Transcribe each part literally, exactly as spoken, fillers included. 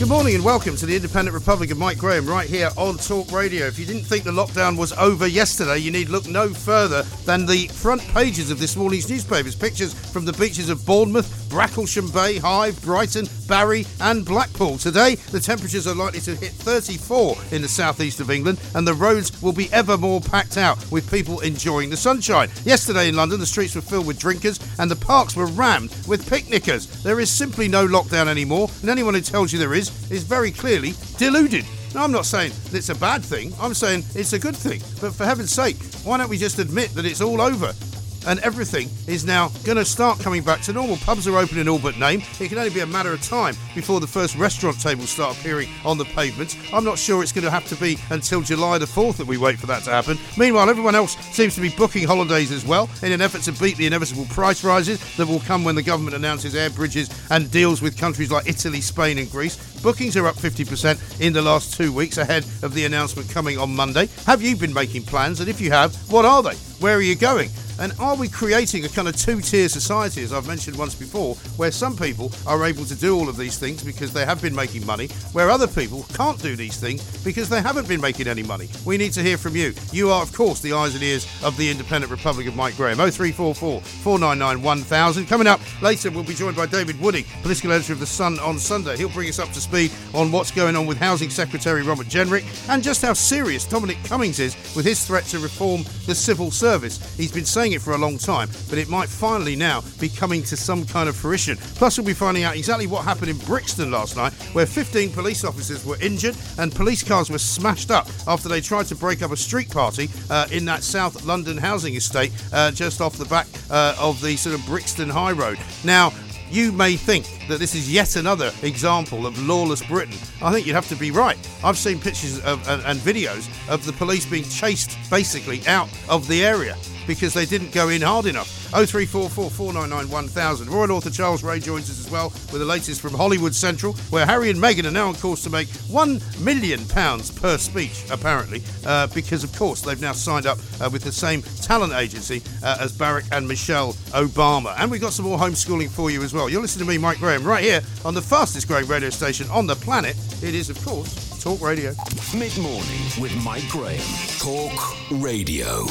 Good morning and welcome to the Independent Republic of Mike Graham right here on Talk Radio. If you didn't think the lockdown was over yesterday, you need look no further than the front pages of this morning's newspapers. Pictures from the beaches of Bournemouth, Bracklesham Bay, Hythe, Brighton, Barry and Blackpool. Today, the temperatures are likely to hit thirty-four in the southeast of England and the roads will be ever more packed out with people enjoying the sunshine. Yesterday in London, the streets were filled with drinkers and the parks were rammed with picnickers. There is simply no lockdown anymore, and anyone who tells you there is is very clearly deluded. Now, I'm not saying it's a bad thing. I'm saying it's a good thing. But for heaven's sake, why don't we just admit that it's all over? And everything is now going to start coming back to normal. Pubs are open in all but name. It can only be a matter of time before the first restaurant tables start appearing on the pavements. I'm not sure it's going to have to be until July the fourth that we wait for that to happen. Meanwhile, everyone else seems to be booking holidays as well in an effort to beat the inevitable price rises that will come when the government announces air bridges and deals with countries like Italy, Spain and Greece. Bookings are up fifty percent in the last two weeks ahead of the announcement coming on Monday. Have you been making plans? And if you have, what are they? Where are you going? And are we creating a kind of two-tier society, as I've mentioned once before, where some people are able to do all of these things because they have been making money, where other people can't do these things because they haven't been making any money? We need to hear from you. You are, of course, the eyes and ears of the Independent Republic of Mike Graham. oh three four four, four nine nine, one thousand. Coming up later, we'll be joined by David Wooding, political editor of The Sun on Sunday. He'll bring us up to speed on what's going on with Housing Secretary Robert Jenrick and just how serious Dominic Cummings is with his threat to reform the civil service. He's been saying it for a long time, but it might finally now be coming to some kind of fruition. Plus, we'll be finding out exactly what happened in Brixton last night, where fifteen police officers were injured and police cars were smashed up after they tried to break up a street party uh, in that South London housing estate uh, just off the back uh, of the sort of Brixton High Road. Now, you may think that this is yet another example of lawless Britain. I think you'd have to be right. I've seen pictures of, and, and videos of the police being chased, basically, out of the area because they didn't go in hard enough. oh three four four, four nine nine, one thousand. Royal author Charles Rae joins us as well with the latest from Hollywood Central, where Harry and Meghan are now on course to make one million pounds per speech, apparently, uh, because, of course, they've now signed up uh, with the same talent agency uh, as Barack and Michelle Obama. And we've got some more homeschooling for you as well. You're listening to me, Mike Graham, right here on the fastest-growing radio station on the planet. It is, of course, Talk Radio. Mid-morning with Mike Graham. Talk Radio.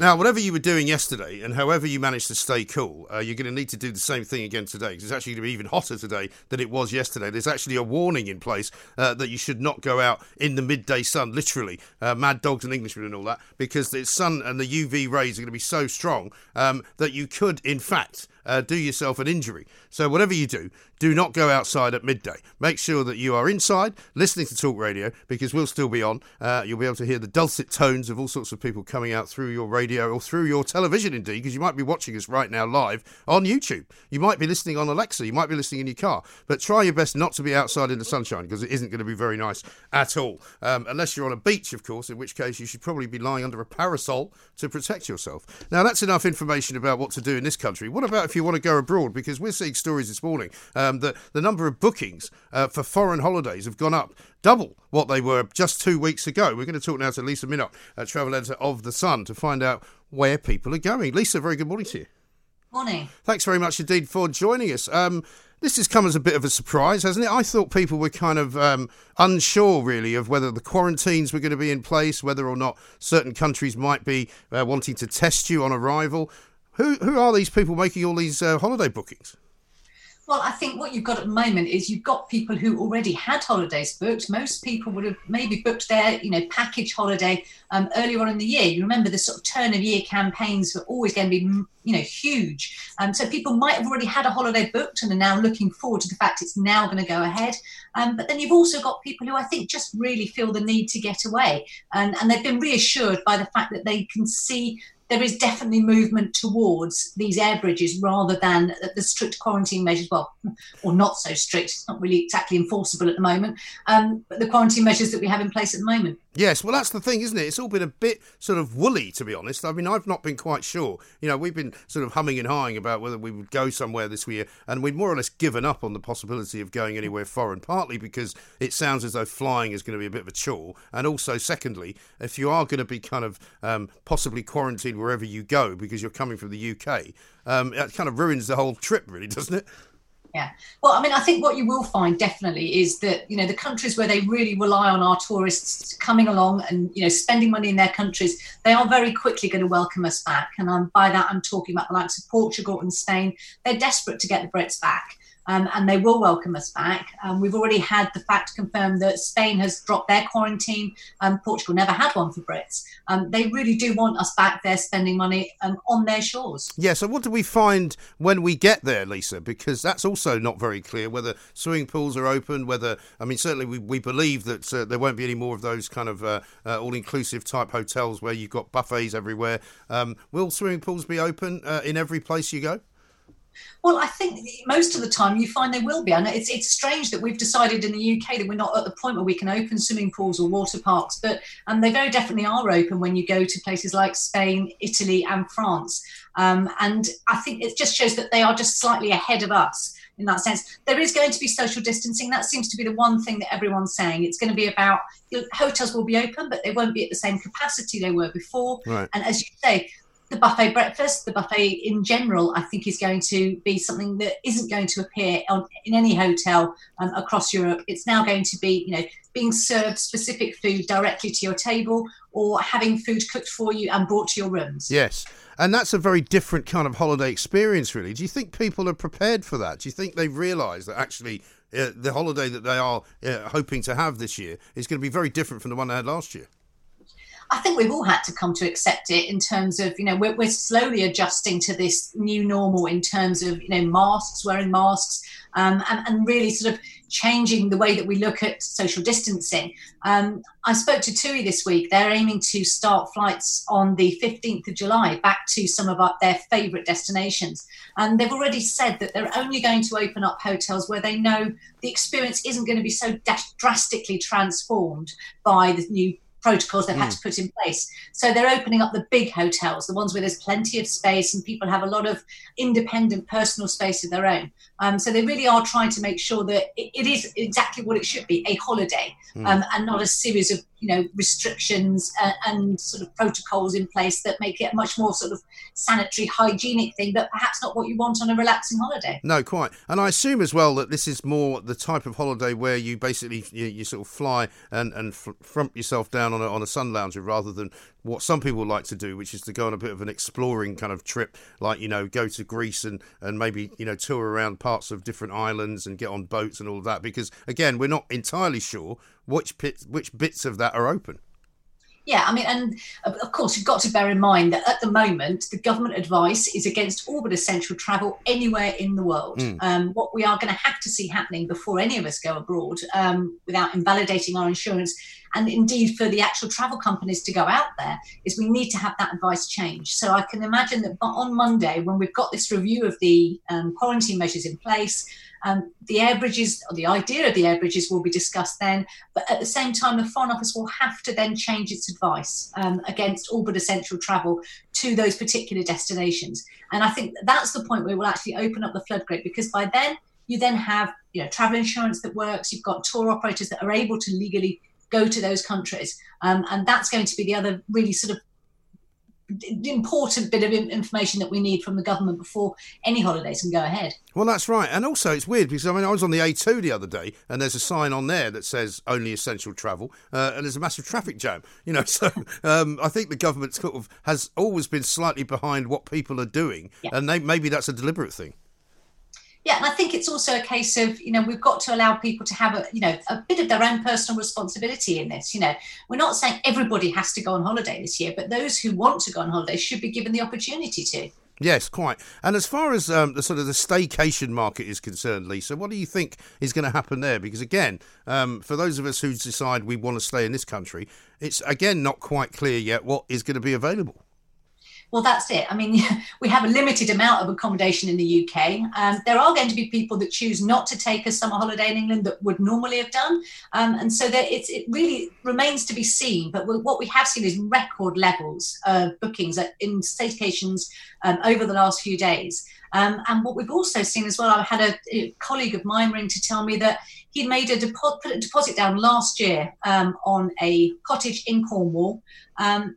Now, whatever you were doing yesterday and however you managed to stay cool, uh, you're going to need to do the same thing again today, because it's actually going to be even hotter today than it was yesterday. There's actually a warning in place uh, that you should not go out in the midday sun, literally, uh, mad dogs and Englishmen and all that, because the sun and the U V rays are going to be so strong um, that you could, in fact, Uh, do yourself an injury. So whatever you do, do not go outside at midday. Make sure that you are inside listening to Talk Radio, because we'll still be on. Uh, you'll be able to hear the dulcet tones of all sorts of people coming out through your radio or through your television, indeed, because you might be watching us right now live on YouTube. You might be listening on Alexa. You might be listening in your car. But try your best not to be outside in the sunshine, because it isn't going to be very nice at all. Um, unless you're on a beach, of course, in which case you should probably be lying under a parasol to protect yourself. Now, that's enough information about what to do in this country. What about if if you want to go abroad, because we're seeing stories this morning um, that the number of bookings uh, for foreign holidays have gone up double what they were just two weeks ago. We're going to talk now to Lisa Minnock, uh, travel editor of The Sun, to find out where people are going. Lisa, very good morning to you. Morning. Thanks very much indeed for joining us. Um, this has come as a bit of a surprise, hasn't it? I thought people were kind of um, unsure, really, of whether the quarantines were going to be in place, whether or not certain countries might be uh, wanting to test you on arrival. Who, who are these people making all these uh, holiday bookings? Well, I think what you've got at the moment is you've got people who already had holidays booked. Most people would have maybe booked their, you know, package holiday um, earlier on in the year. You remember the sort of turn of year campaigns were always going to be, you know, huge. Um, so people might have already had a holiday booked and are now looking forward to the fact it's now going to go ahead. Um, but then you've also got people who I think just really feel the need to get away. And, and they've been reassured by the fact that they can see there is definitely movement towards these air bridges rather than the strict quarantine measures, well, or not so strict, it's not really exactly enforceable at the moment, um, but the quarantine measures that we have in place at the moment. Yes, well, that's the thing, isn't it? It's all been a bit sort of woolly, to be honest. I mean, I've not been quite sure. You know, we've been sort of humming and hawing about whether we would go somewhere this year, and we've more or less given up on the possibility of going anywhere foreign, partly because it sounds as though flying is going to be a bit of a chore, and also, secondly, if you are going to be kind of um, possibly quarantined wherever you go because you're coming from the U K, um, it kind of ruins the whole trip, really, doesn't it? Yeah. Well, I mean, I think what you will find definitely is that, you know, the countries where they really rely on our tourists coming along and, you know, spending money in their countries, they are very quickly going to welcome us back. And um, by that, I'm talking about the likes of Portugal and Spain. They're desperate to get the Brits back. Um, and they will welcome us back. Um, we've already had the fact confirmed that Spain has dropped their quarantine. Um, Portugal never had one for Brits. Um, they really do want us back there spending money um, on their shores. Yeah, so what do we find when we get there, Lisa? Because that's also not very clear whether swimming pools are open, whether, I mean, certainly we, we believe that uh, there won't be any more of those kind of uh, uh, all-inclusive type hotels where you've got buffets everywhere. Um, will swimming pools be open uh, in every place you go? Well, I think most of the time you find they will be. I know it's, it's strange that we've decided in the U K that we're not at the point where we can open swimming pools or water parks, but um, they very definitely are open when you go to places like Spain, Italy and France. Um, and I think it just shows that they are just slightly ahead of us in that sense. There is going to be social distancing. That seems to be the one thing that everyone's saying. It's going to be about, you know, hotels will be open, but they won't be at the same capacity they were before. Right. And as you say, the buffet breakfast, the buffet in general, I think is going to be something that isn't going to appear on, in any hotel um, across Europe. It's now going to be, you know, being served specific food directly to your table or having food cooked for you and brought to your rooms. Yes, and that's a very different kind of holiday experience, really. Do you think people are prepared for that? Do you think they've realised that actually uh, the holiday that they are uh, hoping to have this year is going to be very different from the one they had last year? I think we've all had to come to accept it in terms of, you know, we're, we're slowly adjusting to this new normal in terms of, you know, masks, wearing masks um, and, and really sort of changing the way that we look at social distancing. Um, I spoke to TUI this week. They're aiming to start flights on the fifteenth of July back to some of our, their favourite destinations. And they've already said that they're only going to open up hotels where they know the experience isn't going to be so dash- drastically transformed by the new protocols they've mm. had to put in place. So they're opening up the big hotels, the ones where there's plenty of space and people have a lot of independent personal space of their own. Um, so they really are trying to make sure that it, it is exactly what it should be, a holiday, mm. um, and not a series of, you know, restrictions and, and sort of protocols in place that make it a much more sort of sanitary, hygienic thing, but perhaps not what you want on a relaxing holiday. No, quite. And I assume as well that this is more the type of holiday where you basically, you, you sort of fly and, and fr- frump yourself down on a, on a sun lounger rather than what some people like to do, which is to go on a bit of an exploring kind of trip, like, you know, go to Greece and, and maybe, you know, tour around parts of different islands and get on boats and all of that, because, again, we're not entirely sure which bits, which bits of that are open. Yeah, I mean, and of course, you've got to bear in mind that at the moment, the government advice is against all but essential travel anywhere in the world. Mm. Um, what we are going to have to see happening before any of us go abroad, um, without invalidating our insurance, and indeed for the actual travel companies to go out there, is we need to have that advice changed. So I can imagine that on Monday, when we've got this review of the um, quarantine measures in place, Um, the air bridges, or the idea of the air bridges, will be discussed then. But at the same time, the Foreign Office will have to then change its advice um, against all but essential travel to those particular destinations. And I think that's the point where we'll actually open up the floodgate, because by then you then have, you know, travel insurance that works. You've got tour operators that are able to legally go to those countries. Um, and that's going to be the other really sort of important bit of information that we need from the government before any holidays can go ahead. Well, that's right. And also it's weird because, I mean, I was on the A two the other day and there's a sign on there that says only essential travel uh, and there's a massive traffic jam, you know, so um, I think the government sort of has always been slightly behind what people are doing, yeah. and they, maybe that's a deliberate thing. Yeah, and I think it's also a case of, you know, we've got to allow people to have a, you know, a bit of their own personal responsibility in this. You know, we're not saying everybody has to go on holiday this year, but those who want to go on holiday should be given the opportunity to. Yes, quite. And as far as um, the sort of the staycation market is concerned, Lisa, what do you think is going to happen there? Because, again, um, for those of us who decide we want to stay in this country, it's, again, not quite clear yet what is going to be available. Well, that's it. I mean, we have a limited amount of accommodation in the U K. Um, there are going to be people that choose not to take a summer holiday in England that would normally have done. Um, and so that it's, it really remains to be seen. But what we have seen is record levels of bookings in staycations um, over the last few days. Um, and what we've also seen as well, I had a, a colleague of mine ring to tell me that he made a depo- put a deposit down last year um, on a cottage in Cornwall. Um,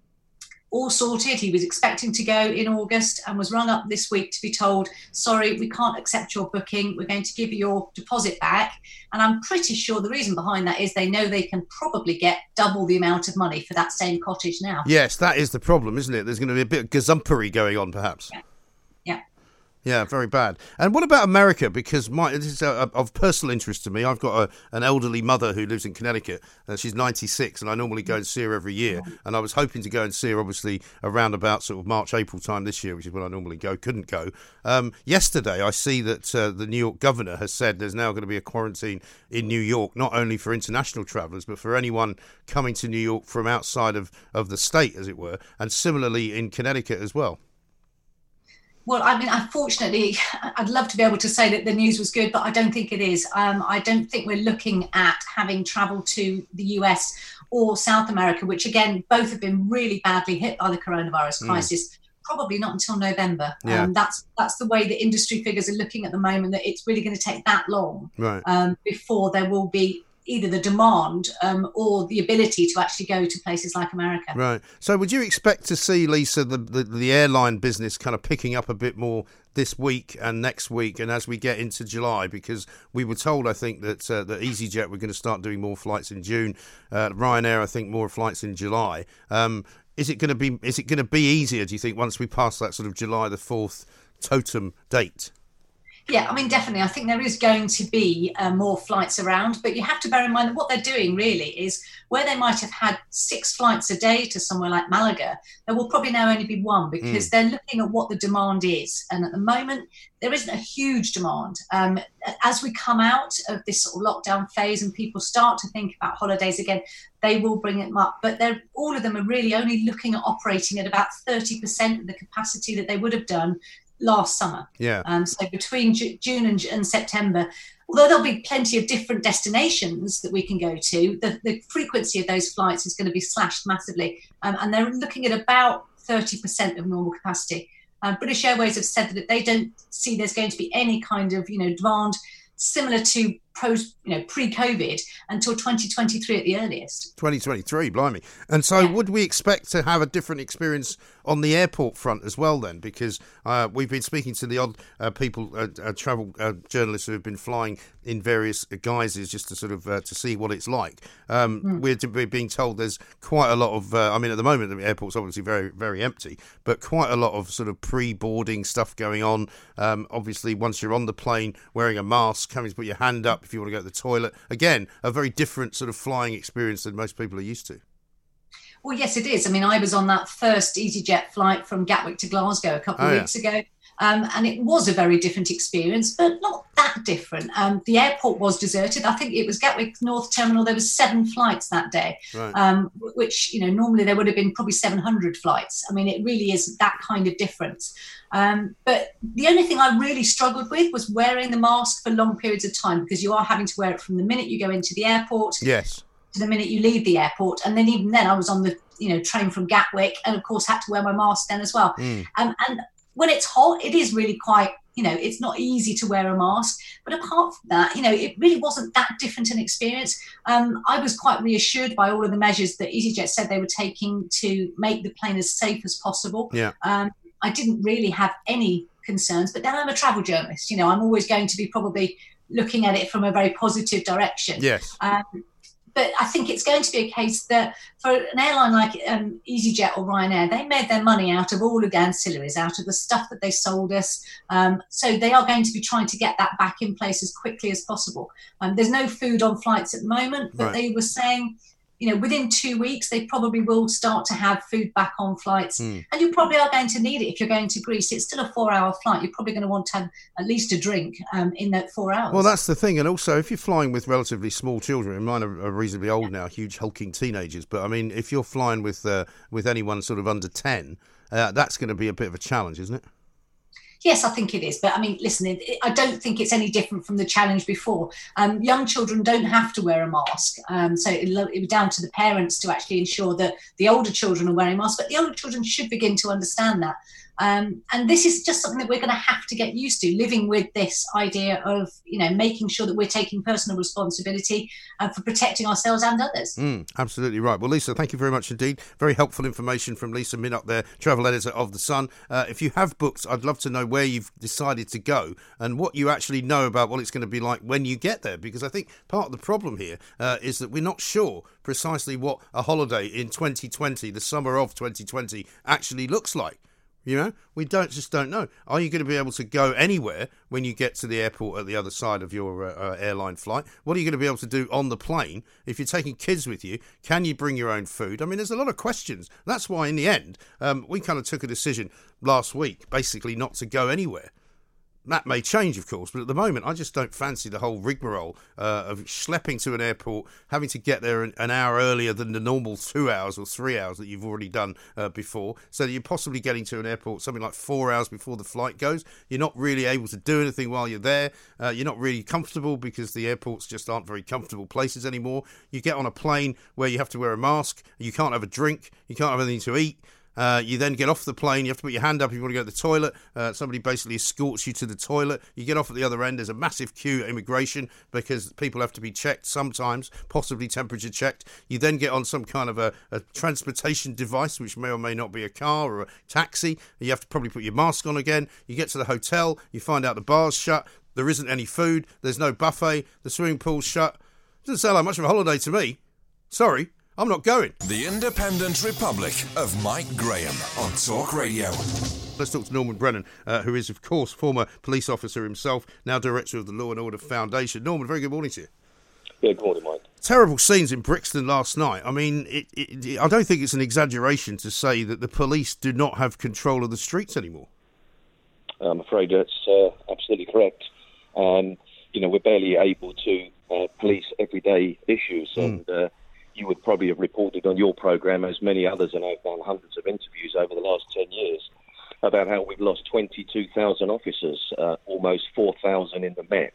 all sorted. He was expecting to go in August and was rung up this week to be told, sorry, we can't accept your booking. We're going to give your deposit back. And I'm pretty sure the reason behind that is they know they can probably get double the amount of money for that same cottage now. Yes, that is the problem, isn't it? There's going to be a bit of gazumpery going on, perhaps. Yeah. Yeah. Yeah, very bad. And what about America? Because my, this is a, a, of personal interest to me. I've got a, an elderly mother who lives in Connecticut. Uh, she's ninety-six, and I normally go and see her every year. And I was hoping to go and see her, obviously, around about sort of March, April time this year, which is when I normally go, couldn't go. Um, yesterday, I see that uh, the New York governor has said there's now going to be a quarantine in New York, not only for international travellers, but for anyone coming to New York from outside of, of the state, as it were, and similarly in Connecticut as well. Well, I mean, unfortunately, I'd love to be able to say that the news was good, but I don't think it is. Um, I don't think we're looking at having travel to the U S or South America, which, again, both have been really badly hit by the coronavirus crisis. Mm. Probably not until November. Yeah. Um, that's that's the way the industry figures are looking at the moment, that it's really going to take that long right. um, before there will be either the demand um, or the ability to actually go to places like America. Right. So would you expect to see, Lisa, the, the, the airline business kind of picking up a bit more this week and next week and as we get into July? Because we were told, I think, that uh, that EasyJet were going to start doing more flights in June. Uh, Ryanair, I think, more flights in July. Um, is it going to be is it going to be easier, do you think, once we pass that sort of July the fourth totem date? Yeah, I mean, definitely. I think there is going to be uh, more flights around, but you have to bear in mind that what they're doing really is where they might have had six flights a day to somewhere like Malaga, there will probably now only be one because mm. they're looking at what the demand is. And at the moment, there isn't a huge demand. Um, as we come out of this sort of lockdown phase and people start to think about holidays again, they will bring them up. But they're, all of them are really only looking at operating at about thirty percent of the capacity that they would have done last summer. Yeah. Um, so between J- June and, and September, although there'll be plenty of different destinations that we can go to, the, the frequency of those flights is going to be slashed massively. Um, and they're looking at about thirty percent of normal capacity. Uh, British Airways have said that they don't see there's going to be any kind of, you know, demand similar to post, you know, pre-COVID until twenty twenty-three at the earliest. twenty twenty-three, blimey. And so yeah. Would we expect to have a different experience on the airport front as well then? Because uh, we've been speaking to the odd uh, people, uh, uh, travel uh, journalists who have been flying in various guises just to sort of uh, to see what it's like. Um, mm. We're to be being told there's quite a lot of, uh, I mean, at the moment, the airport's obviously very, very empty, but quite a lot of sort of pre-boarding stuff going on. Um, obviously, once you're on the plane, wearing a mask, coming to put your hand up if you want to go to the toilet. Again, a very different sort of flying experience than most people are used to. Well, yes, it is. I mean, I was on that first EasyJet flight from Gatwick to Glasgow a couple oh, of yeah. weeks ago. Um, and it was a very different experience, but not that different. Um, the airport was deserted. I think it was Gatwick North Terminal. There were seven flights that day, right. um, which, you know, normally there would have been probably seven hundred flights. I mean, it really is that kind of difference. Um, but the only thing I really struggled with was wearing the mask for long periods of time, because you are having to wear it from the minute you go into the airport. Yes. To the minute you leave the airport. And then even then I was on the, you know, train from Gatwick and, of course, had to wear my mask then as well. Mm. Um, and when it's hot, it is really quite, you know, it's not easy to wear a mask. But apart from that, you know, it really wasn't that different an experience. Um, I was quite reassured by all of the measures that EasyJet said they were taking to make the plane as safe as possible. Yeah. Um, I didn't really have any concerns, but then I'm a travel journalist. You know, I'm always going to be probably looking at it from a very positive direction. Yes. Um, But I think it's going to be a case that for an airline like um, EasyJet or Ryanair, they made their money out of all of the ancillaries, out of the stuff that they sold us. Um, so they are going to be trying to get that back in place as quickly as possible. Um, there's no food on flights at the moment, but right. they were saying, you know, within two weeks, they probably will start to have food back on flights. Mm. And you probably are going to need it if you're going to Greece. It's still a four-hour flight. You're probably going to want to have at least a drink um, in that four hours. Well, that's the thing. And also, if you're flying with relatively small children, mine are reasonably old yeah. now, huge hulking teenagers. But, I mean, if you're flying with uh, with anyone sort of under ten, uh, that's going to be a bit of a challenge, isn't it? Yes, I think it is. But I mean, listen, it, it, I don't think it's any different from the challenge before. Um, young children don't have to wear a mask. Um, so it will be down to the parents to actually ensure that the older children are wearing masks. But the older children should begin to understand that. Um, and this is just something that we're going to have to get used to, living with this idea of, you know, making sure that we're taking personal responsibility uh, for protecting ourselves and others. Mm, absolutely right. Well, Lisa, thank you very much indeed. Very helpful information from Lisa Min up there, travel editor of The Sun. Uh, if you have booked, I'd love to know where you've decided to go and what you actually know about what it's going to be like when you get there, because I think part of the problem here uh, is that we're not sure precisely what a holiday in twenty twenty, the summer of twenty twenty, actually looks like. You know, we don't just don't know. Are you going to be able to go anywhere when you get to the airport at the other side of your uh, airline flight? What are you going to be able to do on the plane? If you're taking kids with you, can you bring your own food? I mean, there's a lot of questions. That's why in the end, um, we kind of took a decision last week, basically not to go anywhere. That may change, of course, but at the moment, I just don't fancy the whole rigmarole uh, of schlepping to an airport, having to get there an, an hour earlier than the normal two hours or three hours that you've already done uh, before, so that you're possibly getting to an airport something like four hours before the flight goes. You're not really able to do anything while you're there. Uh, you're not really comfortable because the airports just aren't very comfortable places anymore. You get on a plane where you have to wear a mask, you can't have a drink, you can't have anything to eat. Uh, you then get off the plane, you have to put your hand up if you want to go to the toilet. Uh, somebody basically escorts you to the toilet. You get off at the other end. There's a massive queue at immigration because people have to be checked sometimes, possibly temperature checked. You then get on some kind of a, a transportation device, which may or may not be a car or a taxi. You have to probably put your mask on again. You get to the hotel. You find out the bar's shut. There isn't any food. There's no buffet. The swimming pool's shut. Doesn't sound like much of a holiday to me. Sorry. I'm not going. The Independent Republic of Mike Graham on Talk Radio. Let's talk to Norman Brennan, uh, who is, of course, former police officer himself, now director of the Law and Order Foundation. Norman, very good morning to you. Yeah, good morning, Mike. Terrible scenes in Brixton last night. I mean, it, it, it, I don't think it's an exaggeration to say that the police do not have control of the streets anymore. I'm afraid that's uh, absolutely correct. Um, you know, we're barely able to uh, police everyday issues mm. and... Uh, you would probably have reported on your programme, as many others, and I've done hundreds of interviews over the last ten years, about how we've lost twenty-two thousand officers, uh, almost four thousand in the Met.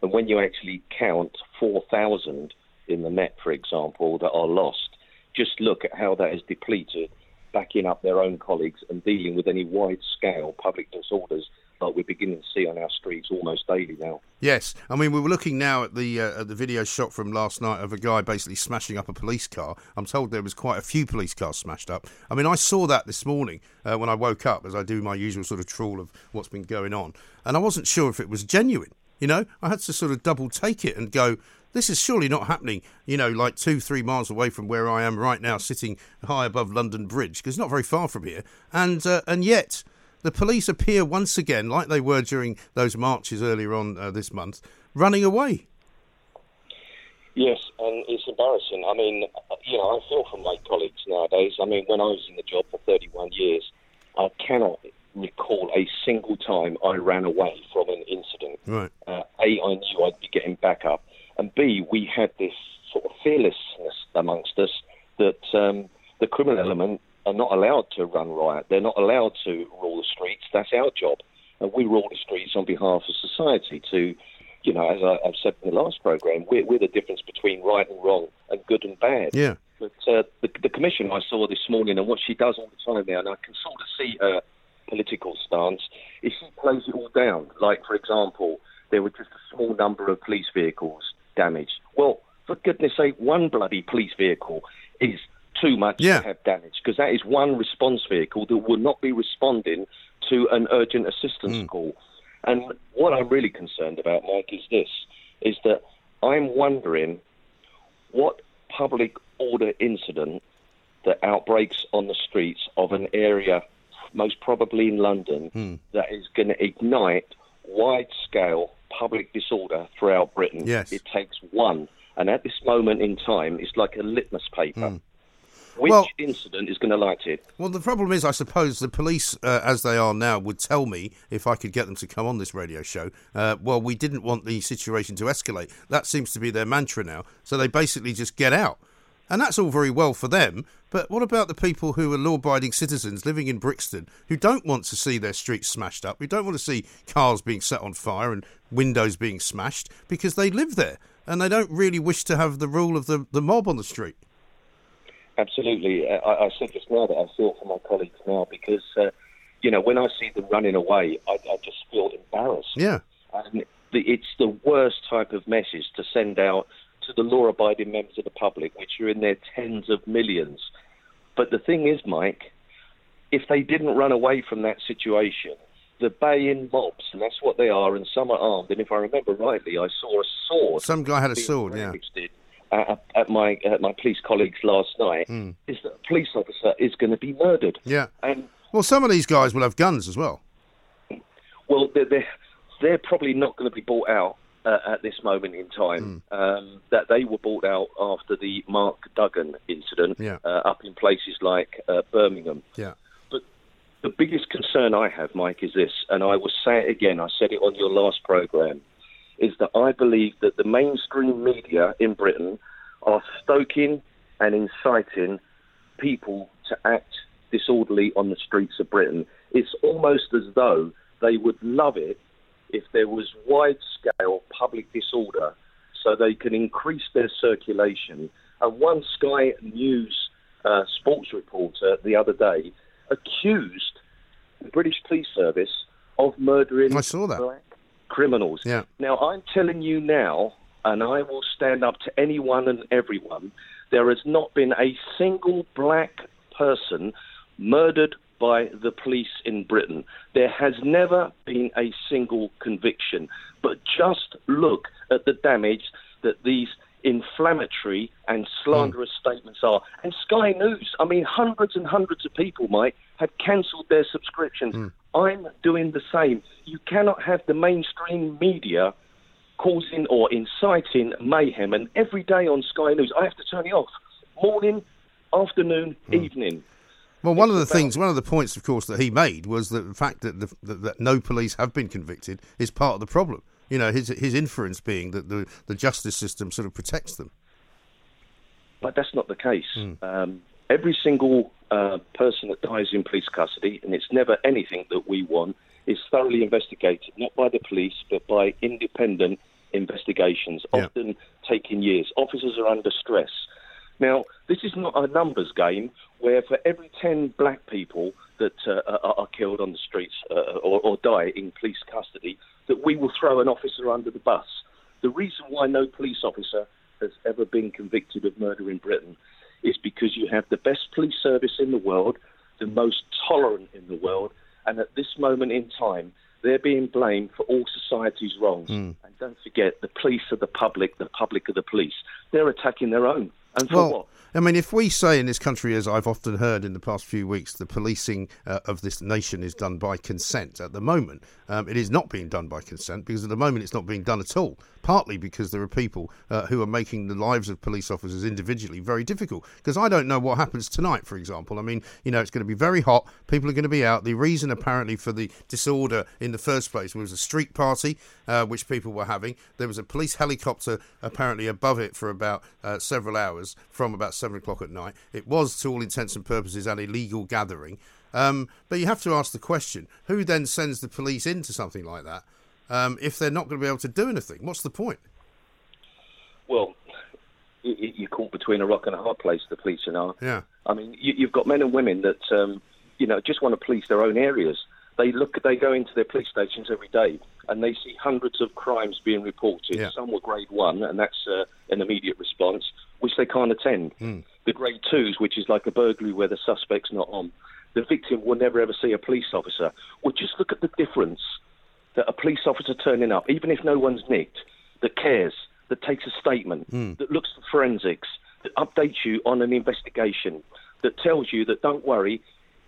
And when you actually count four thousand in the Met, for example, that are lost, just look at how that is depleted, backing up their own colleagues and dealing with any wide-scale public disorders like we're beginning to see on our streets almost daily now. Yes, I mean, we were looking now at the uh, at the video shot from last night of a guy basically smashing up a police car. I'm told there was quite a few police cars smashed up. I mean, I saw that this morning uh, when I woke up, as I do my usual sort of trawl of what's been going on, and I wasn't sure if it was genuine, you know? I had to sort of double take it and go, this is surely not happening, you know, like two, three miles away from where I am right now, sitting high above London Bridge, because it's not very far from here, and uh, and yet... the police appear once again, like they were during those marches earlier on uh, this month, running away. Yes, and it's embarrassing. I mean, you know, I feel for my colleagues nowadays. I mean, when I was in the job for thirty-one years, I cannot recall a single time I ran away from an incident. Right. Uh, a, I knew I'd be getting back up. And B, we had this sort of fearlessness amongst us that um, the criminal element are not allowed to run riot. They're not allowed to rule the streets. That's our job. And we rule the streets on behalf of society to, you know, as I, I've said in the last programme, we're, we're the difference between right and wrong and good and bad. Yeah. But uh, the, the commission I saw this morning, and what she does all the time now, and I can sort of see her political stance, is she plays it all down. Like, for example, there were just a small number of police vehicles damaged. Well, for goodness sake, one bloody police vehicle is too much yeah. to have damaged, because that is one response vehicle that will not be responding to an urgent assistance mm. call. And what I'm really concerned about, Mike, is this, is that I'm wondering what public order incident that outbreaks on the streets of an area, most probably in London, mm. that is going to ignite wide-scale public disorder throughout Britain. Yes. It takes one. And at this moment in time, it's like a litmus paper. Mm. Which well, incident is going to light it? Well, the problem is, I suppose, the police, uh, as they are now, would tell me, if I could get them to come on this radio show, uh, well, we didn't want the situation to escalate. That seems to be their mantra now. So they basically just get out. And that's all very well for them, but what about the people who are law-abiding citizens living in Brixton who don't want to see their streets smashed up, who don't want to see cars being set on fire and windows being smashed, because they live there and they don't really wish to have the rule of the, the mob on the street? Absolutely. I, I said just now that I feel for my colleagues now because, uh, you know, when I see them running away, I, I just feel embarrassed. Yeah. And the, it's the worst type of message to send out to the law-abiding members of the public, which are in their tens of millions. But the thing is, Mike, if they didn't run away from that situation, the baying mobs, and that's what they are, and some are armed. And if I remember rightly, I saw a sword. Some guy had a sword, yeah. At, at my at my police colleagues last night mm. is that a police officer is going to be murdered. Yeah. And well, some of these guys will have guns as well. Well, they're they're, they're probably not going to be bought out uh, at this moment in time. Mm. Um, that they were bought out after the Mark Duggan incident yeah. uh, up in places like uh, Birmingham. Yeah. But the biggest concern I have, Mike, is this, and I will say it again. I said it on your last programme. Is that I believe that the mainstream media in Britain are stoking and inciting people to act disorderly on the streets of Britain. It's almost as though they would love it if there was wide-scale public disorder so they can increase their circulation. And one Sky News uh, sports reporter the other day accused the British Police Service of murdering... I saw that. Black criminals. Yeah. Now, I'm telling you now, and I will stand up to anyone and everyone, there has not been a single black person murdered by the police in Britain. There has never been a single conviction. But just look at the damage that these inflammatory and slanderous mm. statements are. And Sky News, I mean, hundreds and hundreds of people, Mike, have cancelled their subscriptions. Mm. I'm doing the same. You cannot have the mainstream media causing or inciting mayhem. And every day on Sky News, I have to turn it off. Morning, afternoon, mm. evening. Well, one of the things, one of the points, of course, that he made was that the fact that, the, that, that no police have been convicted is part of the problem. You know, his his inference being that the, the justice system sort of protects them. But that's not the case. Mm. Um, every single uh, person that dies in police custody, and it's never anything that we want, is thoroughly investigated, not by the police, but by independent investigations, yeah. often taking years. Officers are under stress. Now, this is not a numbers game where for every ten black people that uh, are, are killed on the streets uh, or, or die in police custody, that we will throw an officer under the bus. The reason why no police officer has ever been convicted of murder in Britain is because you have the best police service in the world, the most tolerant in the world, and at this moment in time, they're being blamed for all society's wrongs. Mm. And don't forget, the police are the public, the public are the police. They're attacking their own. And for well, what? I mean, if we say in this country, as I've often heard in the past few weeks, the policing uh, of this nation is done by consent at the moment, um, it is not being done by consent, because at the moment it's not being done at all, partly because there are people uh, who are making the lives of police officers individually very difficult. Because I don't know what happens tonight, for example. I mean, you know, it's going to be very hot. People are going to be out. The reason, apparently, for the disorder in the first place was a street party, uh, which people were having. There was a police helicopter, apparently, above it for about uh, several hours, from about seven o'clock at night. It was, to all intents and purposes, an illegal gathering. Um, but you have to ask the question, who then sends the police into something like that um, if they're not going to be able to do anything? What's the point? Well, you're caught between a rock and a hard place, the police are. Yeah. I mean, you've got men and women that, um, you know, just want to police their own areas. They look, they go into their police stations every day and they see hundreds of crimes being reported. Yeah. Some were grade one, and that's uh, an immediate response, which they can't attend. Mm. The grade twos, which is like a burglary where the suspect's not on. The victim will never ever see a police officer. Well, just look at the difference that a police officer turning up, even if no one's nicked, that cares, that takes a statement, mm. that looks at forensics, that updates you on an investigation, that tells you that, don't worry,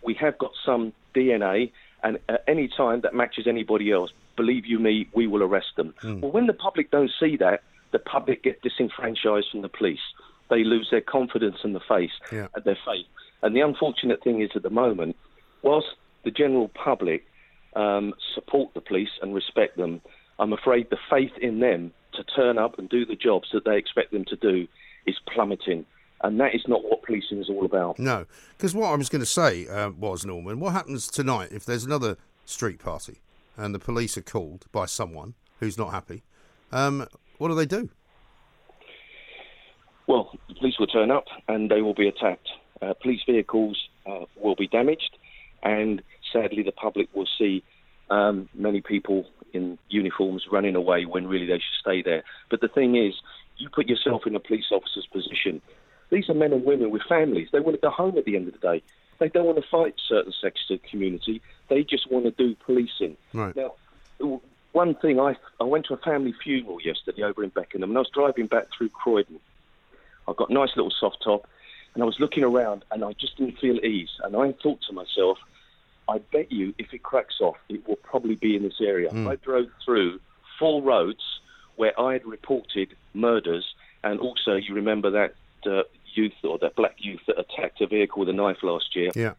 we have got some D N A, and at any time that matches anybody else, believe you me, we will arrest them. Mm. Well, when the public don't see that, the public get disenfranchised from the police. They lose their confidence in the face, yeah. and their faith. And the unfortunate thing is, at the moment, whilst the general public um, support the police and respect them, I'm afraid the faith in them to turn up and do the jobs that they expect them to do is plummeting. And that is not what policing is all about. No, because what I was going to say uh, was, Norman, what happens tonight if there's another street party and the police are called by someone who's not happy? Um, what do they do? Well, the police will turn up and they will be attacked. Uh, police vehicles uh, will be damaged, and sadly the public will see um, many people in uniforms running away when really they should stay there. But the thing is, you put yourself in a police officer's position. These are men and women with families. They want to go home at the end of the day. They don't want to fight certain sections of the community. They just want to do policing. Right. Now, one thing, I I went to a family funeral yesterday over in Beckenham, and I was driving back through Croydon. I've got a nice little soft top, and I was looking around, and I just didn't feel at ease. And I thought to myself, I bet you if it cracks off, it will probably be in this area. Mm. I drove through four roads where I had reported murders, and also you remember that uh, youth or that black youth that attacked a vehicle with a knife last year. Yeah.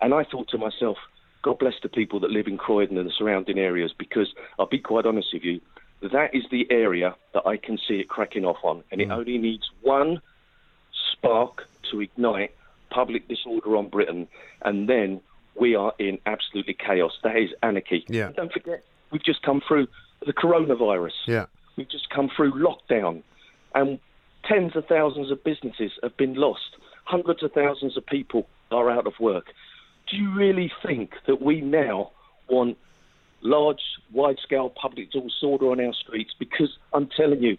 And I thought to myself, God bless the people that live in Croydon and the surrounding areas, because I'll be quite honest with you, that is the area that I can see it cracking off on, and mm. it only needs one spark to ignite public disorder on Britain, and then we are in absolutely chaos. That is anarchy. Yeah. And don't forget, we've just come through the coronavirus. Yeah. We've just come through lockdown, and tens of thousands of businesses have been lost. Hundreds of thousands of people are out of work. Do you really think that we now want large, wide-scale public disorder on our streets? Because I'm telling you,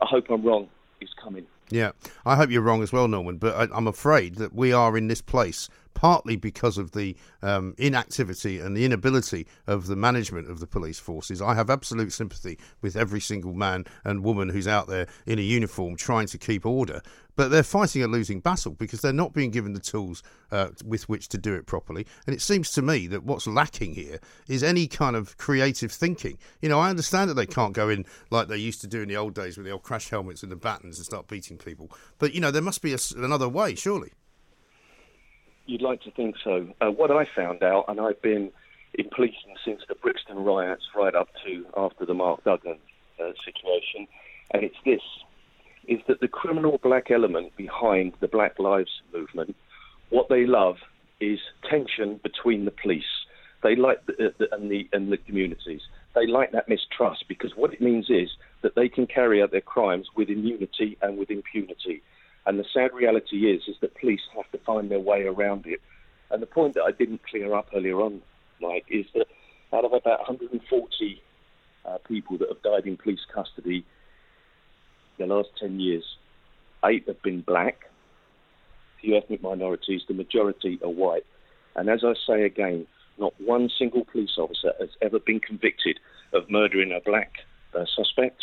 I hope I'm wrong, it's coming. Yeah, I hope you're wrong as well, Norman, but I, I'm afraid that we are in this place partly because of the um, inactivity and the inability of the management of the police forces. I have absolute sympathy with every single man and woman who's out there in a uniform trying to keep order, but they're fighting a losing battle because they're not being given the tools uh, with which to do it properly. And it seems to me that what's lacking here is any kind of creative thinking. You know, I understand that they can't go in like they used to do in the old days with the old crash helmets and the batons and start beating people, but, you know, there must be a, another way, surely. You'd like to think so. Uh, what I found out, and I've been in policing since the Brixton riots right up to after the Mark Duggan uh, situation, and it's this, is that the criminal black element behind the Black Lives Movement, what they love is tension between the police they like the, uh, the, and, the, and the communities. They like that mistrust because what it means is that they can carry out their crimes with immunity and with impunity. And the sad reality is, is that police have to find their way around it. And the point that I didn't clear up earlier on, Mike, is that out of about one hundred forty uh, people that have died in police custody in the last ten years, eight have been black, few ethnic minorities, the majority are white. And as I say again, not one single police officer has ever been convicted of murdering a black uh, suspect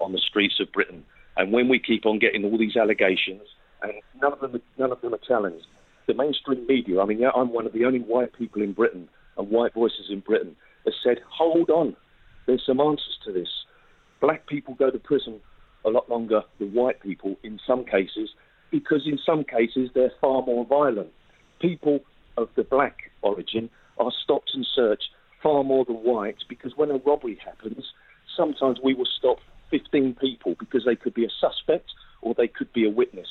on the streets of Britain. And when we keep on getting all these allegations, and none of them, none of them are challenged, the mainstream media, I mean, I'm one of the only white people in Britain and white voices in Britain, has said, hold on, there's some answers to this. Black people go to prison a lot longer than white people in some cases, because in some cases they're far more violent. People of the black origin are stopped and searched far more than whites, because when a robbery happens, sometimes we will stop fifteen people because they could be a suspect or they could be a witness.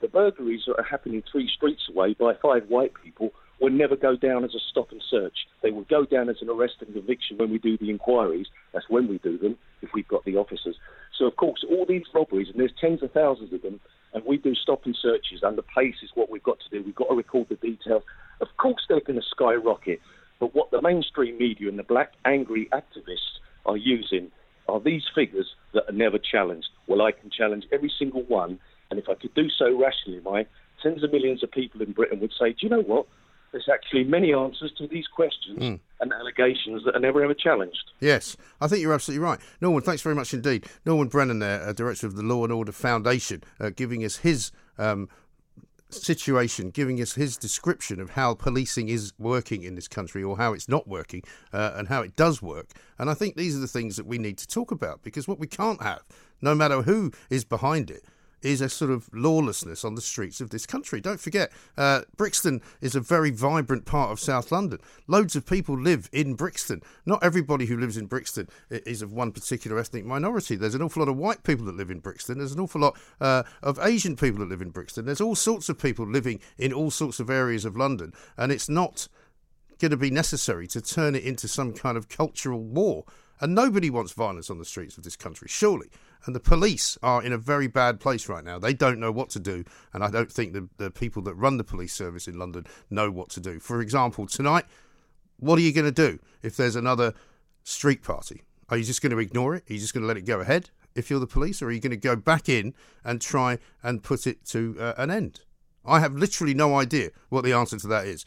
The burglaries that are happening three streets away by five white people will never go down as a stop and search. They will go down as an arrest and conviction when we do the inquiries. That's when we do them, if we've got the officers. So, of course, all these robberies, and there's tens of thousands of them, and we do stop and searches, and the pace is what we've got to do. We've got to record the details. Of course they're going to skyrocket, but what the mainstream media and the black angry activists are using are these figures that are never challenged. Well, I can challenge every single one, and if I could do so rationally, Mike, tens of millions of people in Britain would say, do you know what? There's actually many answers to these questions mm. and allegations that are never, ever challenged. Yes, I think you're absolutely right. Norman, thanks very much indeed. Norman Brennan there, uh, Director of the Law and Order Foundation, uh, giving us his um, situation, giving us his description of how policing is working in this country, or how it's not working, uh, and how it does work. And I think these are the things that we need to talk about, because what we can't have, no matter who is behind it, is a sort of lawlessness on the streets of this country. Don't forget, uh, Brixton is a very vibrant part of South London. Loads of people live in Brixton. Not everybody who lives in Brixton is of one particular ethnic minority. There's an awful lot of white people that live in Brixton. There's an awful lot uh, of Asian people that live in Brixton. There's all sorts of people living in all sorts of areas of London, and it's not going to be necessary to turn it into some kind of cultural war. And nobody wants violence on the streets of this country, surely. And the police are in a very bad place right now. They don't know what to do, and I don't think the, the people that run the police service in London know what to do. For example, tonight, what are you going to do if there's another street party? Are you just going to ignore it? Are you just going to let it go ahead if you're the police, or are you going to go back in and try and put it to uh, an end? I have literally no idea what the answer to that is.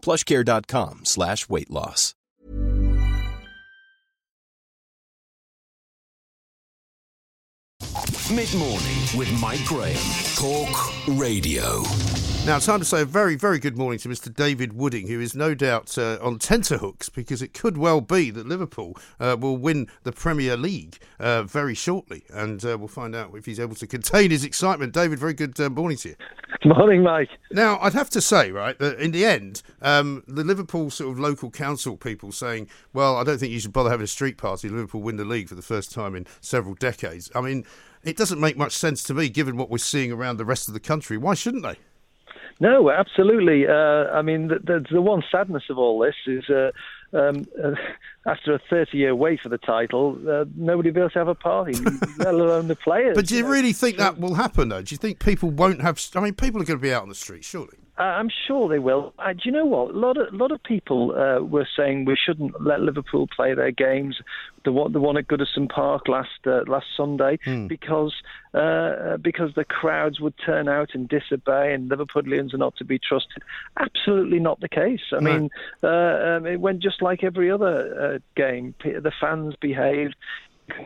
plushcare.com slash weight loss. Mid-morning with Mike Graham. Talk Radio. Now, time to say a very, very good morning to Mister David Wooding, who is no doubt uh, on tenterhooks, because it could well be that Liverpool uh, will win the Premier League uh, very shortly, and uh, we'll find out if he's able to contain his excitement. David, very good uh, morning to you. Morning, Mike. Now, I'd have to say, right, that in the end, um, the Liverpool sort of local council people saying, well, I don't think you should bother having a street party. Liverpool win the league for the first time in several decades. I mean, it doesn't make much sense to me, given what we're seeing around the rest of the country. Why shouldn't they? No, absolutely. Uh, I mean, the, the, the one sadness of all this is uh, um, uh, after a thirty-year wait for the title, uh, nobody will be able to have a party, let alone the players. But do you really think that will happen, though? Do you think people won't have... I mean, people are going to be out on the street, surely. Uh, I'm sure they will. Uh, do you know what? A lot of, lot of people uh, were saying we shouldn't let Liverpool play their games. The one, the one at Goodison Park last uh, last Sunday, mm. because uh, because the crowds would turn out and disobey, and Liverpoolians are not to be trusted. Absolutely not the case. I no. mean, uh, um, it went just like every other uh, game. The fans behaved.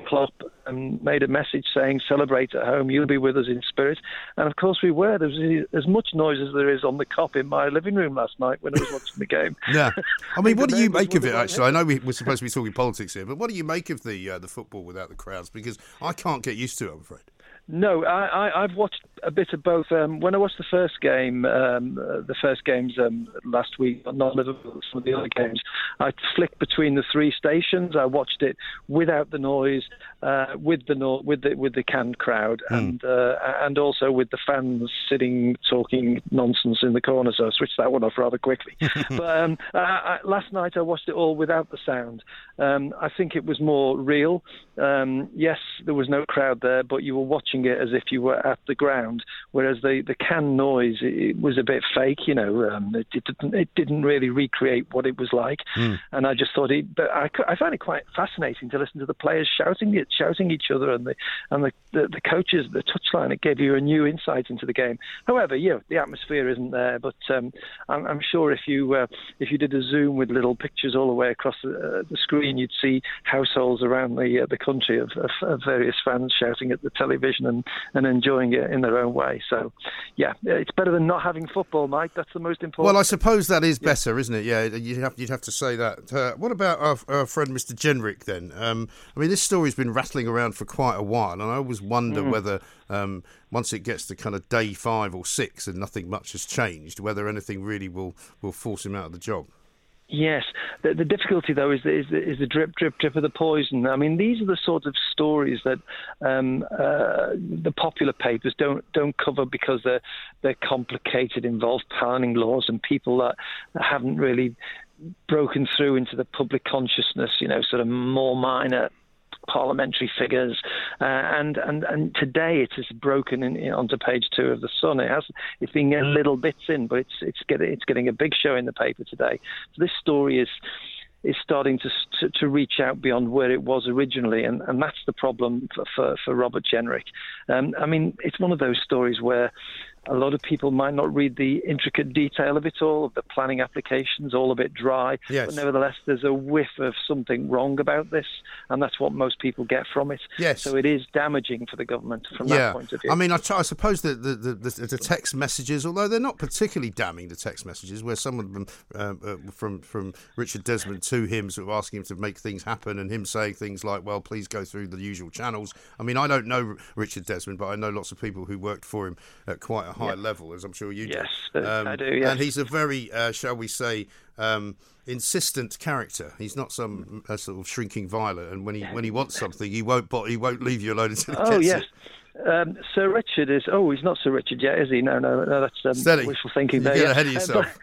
Klopp and made a message saying, celebrate at home, you'll be with us in spirit. And of course we were. There was as much noise as there is on the cop in my living room last night when I was watching the game. Yeah. I mean, what do you make of it, actually? I know we, we're supposed to be talking politics here, but what do you make of the uh, the football without the crowds? Because I can't get used to it, I'm afraid. No, I, I, I've watched a bit of both. Um, when I watched the first game, um, uh, the first games um, last week, not Liverpool, some of the other games, I flicked between the three stations. I watched it without the noise, uh, with the no- with the with the canned crowd, mm. and uh, and also with the fans sitting talking nonsense in the corner. So I switched that one off rather quickly. but um, I, I, last night I watched it all without the sound. Um, I think it was more real. Um, yes, there was no crowd there, but you were watching it as if you were at the ground, whereas the, the can noise, it was a bit fake, you know, um, it, it, didn't, it didn't really recreate what it was like. Mm. And I just thought, it, but I, I found it quite fascinating to listen to the players shouting it, shouting each other and the and the, the, the coaches, the touchline, it gave you a new insight into the game. However, you know, the atmosphere isn't there, but um, I'm, I'm sure if you uh, if you did a Zoom with little pictures all the way across the, uh, the screen, you'd see households around the, uh, the country of, of, of various fans shouting at the television And, and enjoying it in their own way. So, yeah, it's better than not having football, Mike. That's the most important. Well, I suppose that is better, yeah. Isn't it? Yeah, you'd have, you'd have to say that. Uh, what about our, our friend Mister Jenrick, then? Um, I mean, this story's been rattling around for quite a while, and I always wonder mm. whether um, once it gets to kind of day five or six and nothing much has changed, whether anything really will, will force him out of the job. Yes. The, the difficulty, though, is the, is, the, is the drip, drip, drip of the poison. I mean, these are the sorts of stories that um, uh, the popular papers don't don't cover because they're, they're complicated, involve planning laws and people that haven't really broken through into the public consciousness, you know, sort of more minor parliamentary figures, uh, and and and today it is broken in, in, onto page two of the Sun. It has it's been a little bits in, but it's it's getting it's getting a big show in the paper today. So this story is is starting to, to to reach out beyond where it was originally, and, and that's the problem for for, for Robert Jenrick. Um, I mean, it's one of those stories where a lot of people might not read the intricate detail of it all, of the planning applications, all a bit dry. Yes. But nevertheless, there's a whiff of something wrong about this, and that's what most people get from it. Yes. So it is damaging for the government from yeah. that point of view. I mean, I, t- I suppose the the, the, the the text messages, although they're not particularly damning, the text messages, where someone um, uh, from, from Richard Desmond to him sort of asking him to make things happen and him saying things like, well, please go through the usual channels. I mean, I don't know Richard Desmond, but I know lots of people who worked for him at quite a high yep. level, as I'm sure you yes, do. Yes, um, I do, yes. And he's a very, uh, shall we say, um, insistent character. He's not some uh, sort of shrinking violet, and when he when he wants something, he won't bot- he won't leave you alone until he gets it. Oh, yes. Um, Sir Richard is... Oh, he's not Sir Richard yet, is he? No, no, no, that's um, Steady. Wishful thinking there. You get ahead of yourself. Um, but-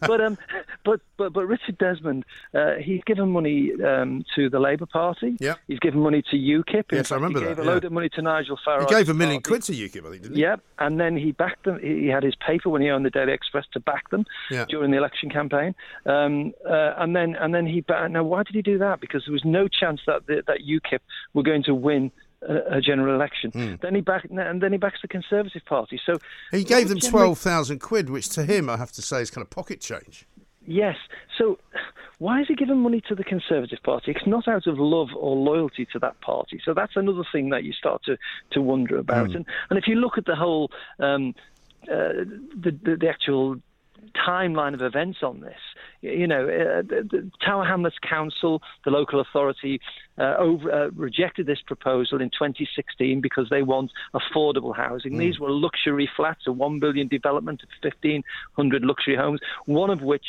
but um, but but but Richard Desmond, uh, he's given money um, to the Labour Party. Yeah. He's given money to UKIP. Yes, fact, I remember that. He gave that, a yeah. load of money to Nigel Farage. He gave a million quid to UKIP, I think, didn't he? Yeah, and then he backed them. He had his paper when he owned the Daily Express to back them yeah. during the election campaign. Um, uh, and then and then he backed. Now, why did he do that? Because there was no chance that the, that UKIP were going to win a general election. Mm. Then he back, and then he backs the Conservative Party. So he gave them twelve thousand quid, which to him, I have to say, is kind of pocket change. Yes. So why is he giving money to the Conservative Party? It's not out of love or loyalty to that party. So that's another thing that you start to to wonder about. Mm. And and if you look at the whole um, uh, the, the the actual timeline of events on this, you know, uh, the, the Tower Hamlets Council, the local authority, uh, over, uh, rejected this proposal in twenty sixteen because they want affordable housing. Mm. These were luxury flats, a one billion development of fifteen hundred luxury homes, one of which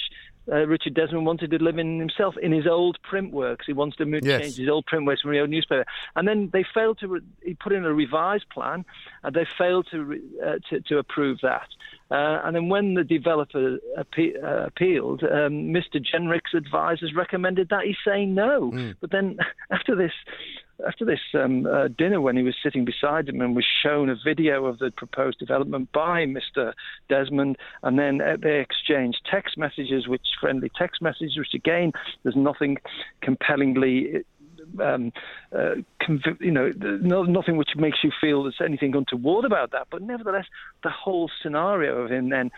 Uh, Richard Desmond wanted to live in himself, in his old print works. He wants to move, yes. change his old print works from the old newspaper. And then they failed to... Re- he put in a revised plan, and they failed to re- uh, to, to approve that. Uh, and then when the developer appe- uh, appealed, um, Mister Jenrick's advisors recommended that he say no. Mm. But then after this... after this um, uh, dinner when he was sitting beside him and was shown a video of the proposed development by Mister Desmond, and then uh, they exchanged text messages, which friendly text messages, which again, there's nothing compellingly... Um, uh, conv- you know, no, nothing which makes you feel there's anything untoward about that. But nevertheless, the whole scenario of him then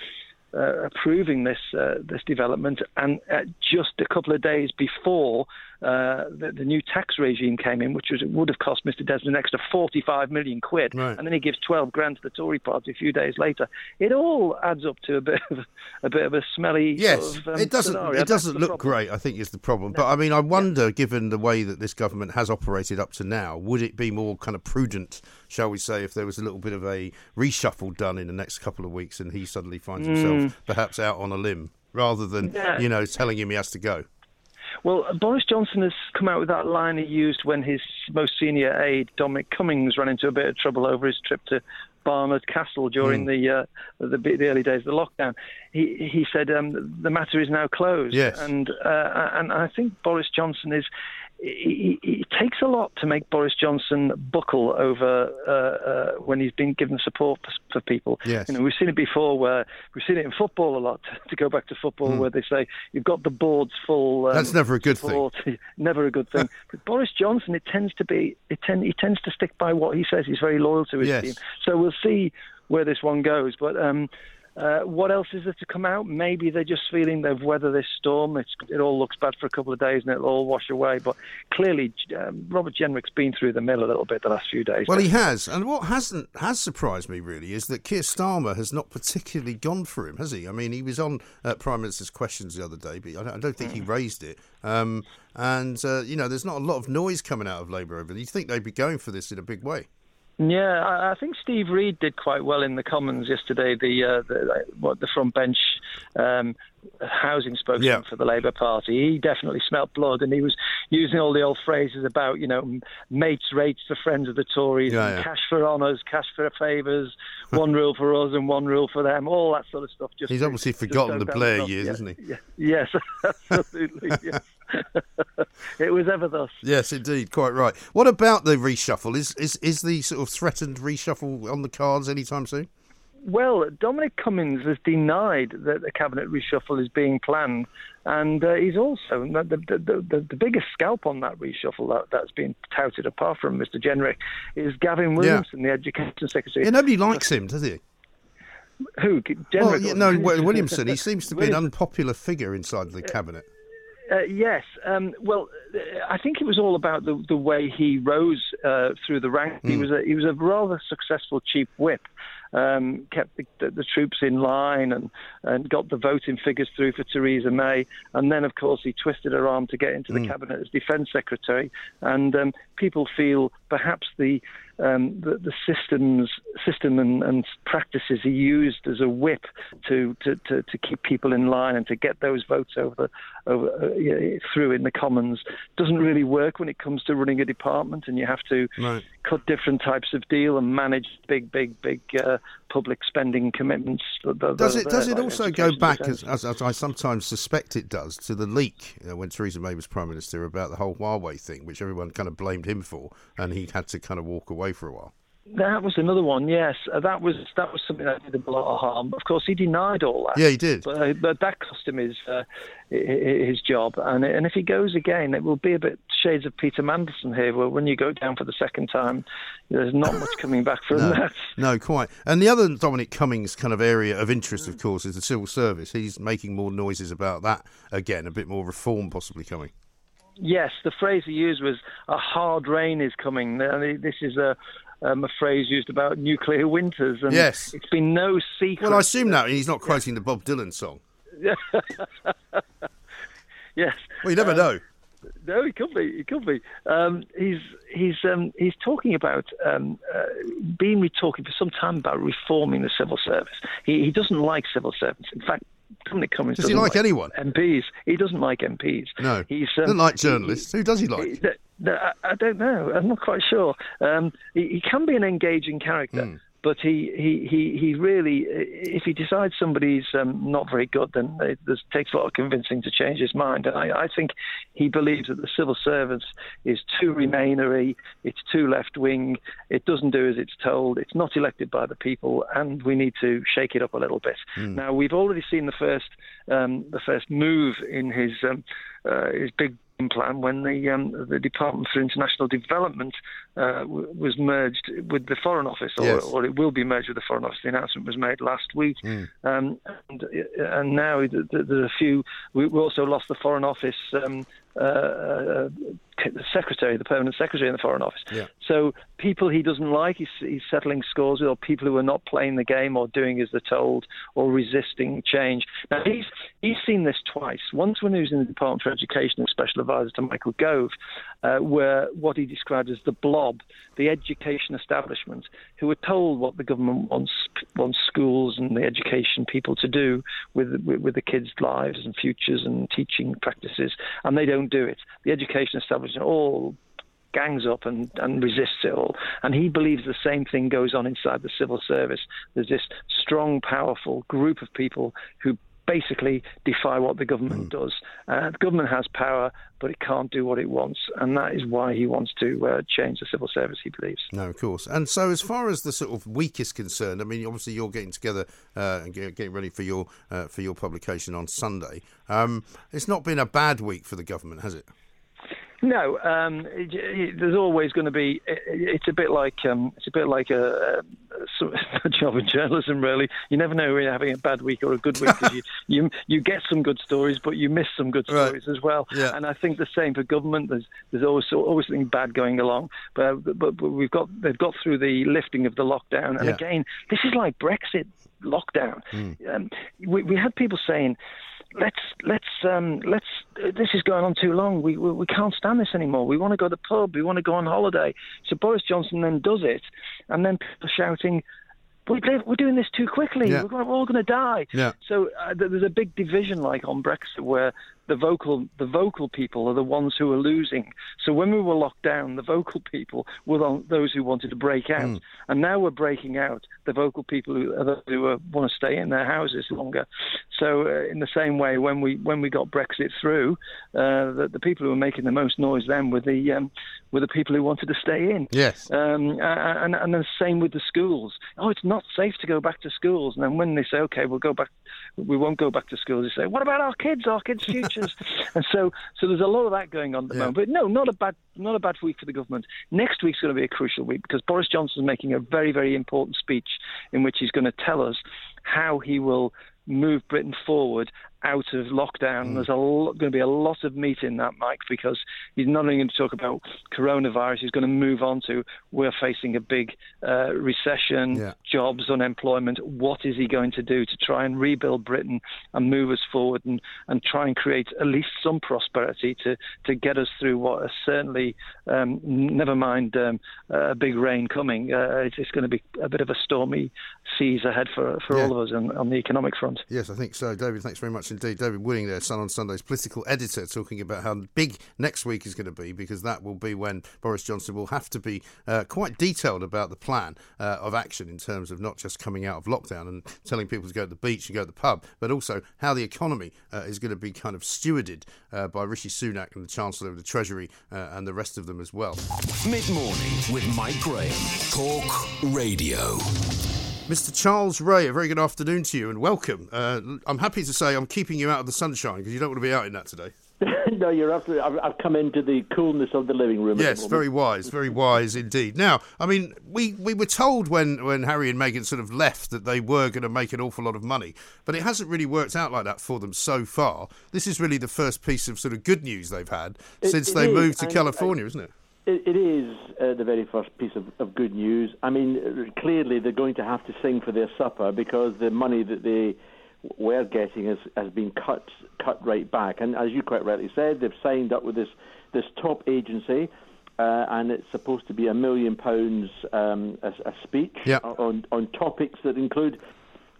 uh, approving this uh, this development, and uh, just a couple of days before uh, the, the new tax regime came in, which was, it would have cost Mister Desmond an extra forty-five million quid, right. And then he gives twelve grand to the Tory party a few days later. It all adds up to a bit of a bit of a smelly. Yes, sort of, um, it doesn't. Scenario. It doesn't look problem. great, I think, is the problem. No. But I mean, I wonder, yeah. given the way that this government has operated up to now, would it be more kind of prudent, shall we say, if there was a little bit of a reshuffle done in the next couple of weeks, and he suddenly finds mm. himself perhaps out on a limb, rather than, yeah. you know, telling him he has to go. Well, Boris Johnson has come out with that line he used when his most senior aide, Dominic Cummings, ran into a bit of trouble over his trip to Barnard Castle during mm. the, uh, the the early days of the lockdown. He he said, um, the matter is now closed. Yes. And, uh, and I think Boris Johnson is... It takes a lot to make Boris Johnson buckle over uh, uh, when he's been given support for people. Yes. You know, we've seen it before, where we've seen it in football a lot, to go back to football, mm. where they say, you've got the board's full um, That's never a good support. thing. Never a good thing. But Boris Johnson, it tends to be, it tend, he tends to stick by what he says. He's very loyal to his yes. team. So we'll see where this one goes. But... Um, Uh, what else is there to come out? Maybe they're just feeling they've weathered this storm. It's, it all looks bad for a couple of days and it'll all wash away. But clearly, um, Robert Jenrick's been through the mill a little bit the last few days. Well, he has. And what hasn't has surprised me, really, is that Keir Starmer has not particularly gone for him, has he? I mean, he was on uh, Prime Minister's Questions the other day, but I don't, I don't think mm. he raised it. Um, and, uh, you know, there's not a lot of noise coming out of Labour over it. You'd think they'd be going for this in a big way. Yeah, I think Steve Reid did quite well in the Commons yesterday, the uh, the, what, the front bench um, housing spokesman yeah. for the Labour Party. He definitely smelt blood, and he was using all the old phrases about, you know, mates rates for friends of the Tories, yeah, and yeah. cash for honours, cash for favours, one rule for us and one rule for them, all that sort of stuff. Just He's to, obviously forgotten the Blair years, yeah. hasn't he? Yeah. Yes, absolutely, yes. It was ever thus. Yes, indeed, quite right. What about the reshuffle? Is is is the sort of threatened reshuffle on the cards anytime soon? Well, Dominic Cummings has denied that the cabinet reshuffle is being planned, and uh, he's also the the, the the biggest scalp on that reshuffle that, that's been touted, apart from Mister Jenrick, is Gavin Williamson, yeah. the Education Secretary. Yeah, nobody likes him, does he? Who? Jenrick? Well, you know, Williamson. He seems to be an unpopular figure inside the cabinet. Uh, yes. Um, well, I think it was all about the, the way he rose uh, through the ranks. Mm. He was a, he was a rather successful chief whip, um, kept the, the, the troops in line and, and got the voting figures through for Theresa May. And then, of course, he twisted her arm to get into the mm. cabinet as defence secretary. And um, people feel perhaps the um, the, the systems, system and, and practices he used as a whip to, to, to, to keep people in line and to get those votes over, over uh, through in the Commons doesn't really work when it comes to running a department, and you have to right. cut different types of deal and manage big, big, big uh, public spending commitments. Does it, does it also go back, as, as, as I sometimes suspect it does, to the leak uh, when Theresa May was Prime Minister about the whole Huawei thing, which everyone kind of blamed him for, and he had to kind of walk away for a while? That was another one, yes. Uh, that was that was something that did him a lot of harm. Of course, he denied all that. Yeah, he did. But, uh, but that cost him his uh, his job. And and if he goes again, it will be a bit shades of Peter Mandelson here, where when you go down for the second time, there's not much coming back from no, that. No, quite. And the other Dominic Cummings kind of area of interest, of course, is the civil service. He's making more noises about that again, a bit more reform possibly coming. Yes, the phrase he used was, a hard rain is coming. This is a... Um, a phrase used about nuclear winters, and yes. it's been no secret. Well, I assume that he's not quoting yeah. the Bob Dylan song. Yes. Well, you never um, know. No, he could be. He could be. Um, he's he's um, he's talking about um, uh, been talking for some time about reforming the civil service. He, he doesn't like civil servants. In fact, Dominic Cummings does doesn't he like, like anyone? M Ps. He doesn't like M Ps. No. He um, doesn't like journalists. He, Who does he like? He, he, I don't know. I'm not quite sure. Um, he, he can be an engaging character, mm. But he, he, he, he really, if he decides somebody's um, not very good, then it, it takes a lot of convincing to change his mind. And I, I think he believes that the civil servants is too remainery, it's too left-wing, it doesn't do as it's told, it's not elected by the people, and we need to shake it up a little bit. Mm. Now, we've already seen the first um, the first move in his um, uh, his big plan when the um, the Department for International Development uh, w- was merged with the Foreign Office, or, yes. or it will be merged with the Foreign Office. The announcement was made last week, mm. um, and, and now there's a few. We also lost the Foreign Office um, uh, secretary, the permanent secretary in the Foreign Office. Yeah. So people he doesn't like, he's, he's settling scores with, or people who are not playing the game or doing as they're told or resisting change. Now, he's he's seen this twice. Once when he was in the Department for Education and Special Advisor to Michael Gove, uh, where what he described as the blob, the education establishment, who were told what the government wants wants schools and the education people to do with, with, with the kids' lives and futures and teaching practices, and they don't do it. The education establishment all gangs up and, and resists it all. And he believes the same thing goes on inside the civil service. There's this strong, powerful group of people who basically defy what the government mm. does. Uh, the government has power, but it can't do what it wants, and that is why he wants to uh, change the civil service, he believes. No, of course. And so as far as the sort of week is concerned, I mean, obviously you're getting together uh, and getting ready for your uh, for your publication on Sunday. Um, it's not been a bad week for the government, has it? No, um, it, it, there's always going to be. It, it's a bit like um, it's a bit like a, a, a job in journalism, really. You never know when you're having a bad week or a good week, because you, you you get some good stories, but you miss some good stories right. as well. Yeah. And I think the same for government. There's there's always always something bad going along, but but, but we've got they've got through the lifting of the lockdown, and yeah. again, this is like Brexit lockdown. Mm. Um, we, we had people saying, Let's let's um, let's. Uh, this is going on too long. We, we we can't stand this anymore. We want to go to the pub. We want to go on holiday. So Boris Johnson then does it, and then people are shouting, "We're doing this too quickly. Yeah. We're all going to die." Yeah. So uh, there's a big division, like on Brexit, where the vocal the vocal people are the ones who are losing. So when we were locked down, the vocal people were those who wanted to break out, mm. and now we're breaking out. The vocal people who, are those who are, want to stay in their houses longer. So uh, in the same way, when we when we got Brexit through, uh, the, the people who were making the most noise then were the um, were the people who wanted to stay in. Yes. Um, and and the same with the schools. Oh, it's not safe to go back to schools. And then when they say, okay, we'll go back, we won't go back to schools, they say, what about our kids? Our kids' future. And so, so there's a lot of that going on at the yeah. moment. But no, not a bad, not a bad week for the government. Next week's going to be a crucial week, because Boris Johnson is making a very, very important speech in which he's going to tell us how he will move Britain forward out of lockdown. Mm. There's a lot, going to be a lot of meat in that, Mike, because he's not only going to talk about coronavirus, he's going to move on to we're facing a big uh, recession, yeah. jobs, unemployment. What is he going to do to try and rebuild Britain and move us forward and, and try and create at least some prosperity to, to get us through what is certainly, um, never mind um, a big rain coming, uh, it's, it's going to be a bit of a stormy seas ahead for, for yeah. all of us on, on the economic front. Yes, I think so. David, thanks very much indeed. David Wooding there, Sun on Sunday's political editor, talking about how big next week is going to be, because that will be when Boris Johnson will have to be uh, quite detailed about the plan uh, of action in terms of not just coming out of lockdown and telling people to go to the beach and go to the pub, but also how the economy uh, is going to be kind of stewarded uh, by Rishi Sunak and the Chancellor of the Treasury uh, and the rest of them as well. Mid-morning with Mike Graham. Talk Radio. Mister Charles Rae, a very good afternoon to you and welcome. Uh, I'm happy to say I'm keeping you out of the sunshine because you don't want to be out in that today. No, you're absolutely... I've, I've come into the coolness of the living room. Yes, very wise, very wise indeed. Now, I mean, we, we were told when, when Harry and Meghan sort of left that they were going to make an awful lot of money, but it hasn't really worked out like that for them so far. This is really the first piece of sort of good news they've had it, since it they is. moved to I, California, I, isn't it? It, it is uh, the very first piece of, of good news. I mean, clearly they're going to have to sing for their supper, because the money that they were getting has, has been cut cut right back. And as you quite rightly said, they've signed up with this, this top agency, uh, and it's supposed to be a million pounds um, a, a speech yep. on, on topics that include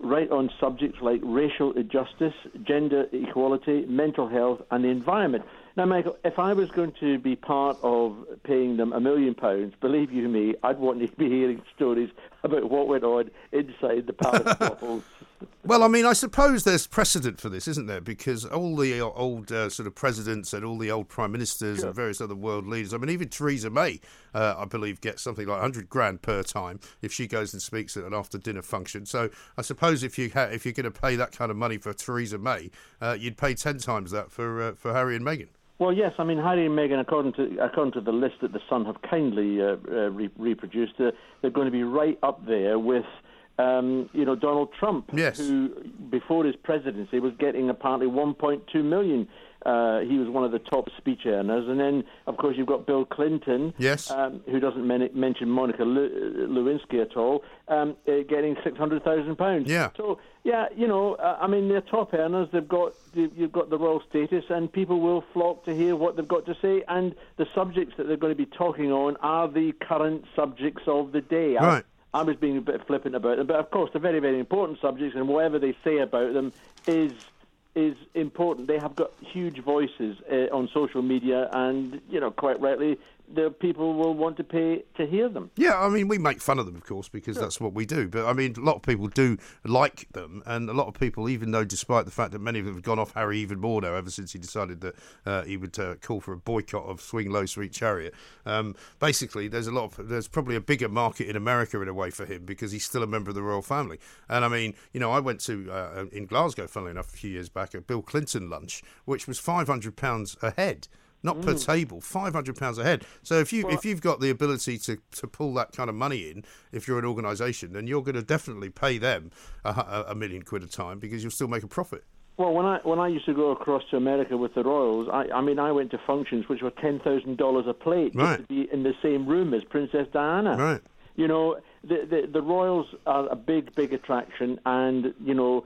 right on subjects like racial injustice, gender equality, mental health and the environment. Now, Michael, if I was going to be part of paying them a million pounds, believe you me, I'd want to be hearing stories about what went on inside the palace walls. Well, I mean, I suppose there's precedent for this, isn't there? Because all the old uh, sort of presidents and all the old prime ministers sure. and various other world leaders, I mean, even Theresa May, uh, I believe, gets something like one hundred grand per time if she goes and speaks at an after-dinner function. So I suppose if, you ha- if you're going to pay that kind of money for Theresa May, uh, you'd pay ten times that for uh, for Harry and Meghan. Well, yes. I mean, Harry and Meghan, according to according to the list that The Sun have kindly uh, uh, re- reproduced, uh, they're going to be right up there with, um, you know, Donald Trump, yes. who before his presidency was getting apparently one point two million. Uh, he was one of the top speech earners. And then, of course, you've got Bill Clinton, yes. um, who doesn't men- mention Monica Lew- Lewinsky at all, um, uh, getting six hundred thousand pounds. Yeah. So, yeah, you know, uh, I mean, they're top earners. They've got you've got the royal status, and people will flock to hear what they've got to say. And the subjects that they're going to be talking on are the current subjects of the day. Right. I, I was being a bit flippant about them, but of course, they're very, very important subjects, and whatever they say about them is is important. They have got huge voices uh, on social media, and, you know, quite rightly, the people will want to pay to hear them. Yeah, I mean, we make fun of them, of course, because sure. that's what we do. But, I mean, a lot of people do like them, and a lot of people, even though, despite the fact that many of them have gone off Harry even more now, ever since he decided that uh, he would uh, call for a boycott of Swing Low, Sweet Chariot, um, basically, there's a lot of, there's probably a bigger market in America, in a way, for him, because he's still a member of the royal family. And, I mean, you know, I went to, uh, in Glasgow, funnily enough, a few years back, a Bill Clinton lunch, which was five hundred pounds a head. Not mm. per table, five hundred pounds a head. So if, you, well, if you've got the ability to, to pull that kind of money in, if you're an organisation, then you're going to definitely pay them a, a million quid a time, because you'll still make a profit. Well, when I when I used to go across to America with the royals, I, I mean, I went to functions which were ten thousand dollars a plate right. just to be in the same room as Princess Diana. Right. You know, the, the, the royals are a big, big attraction, and, you know,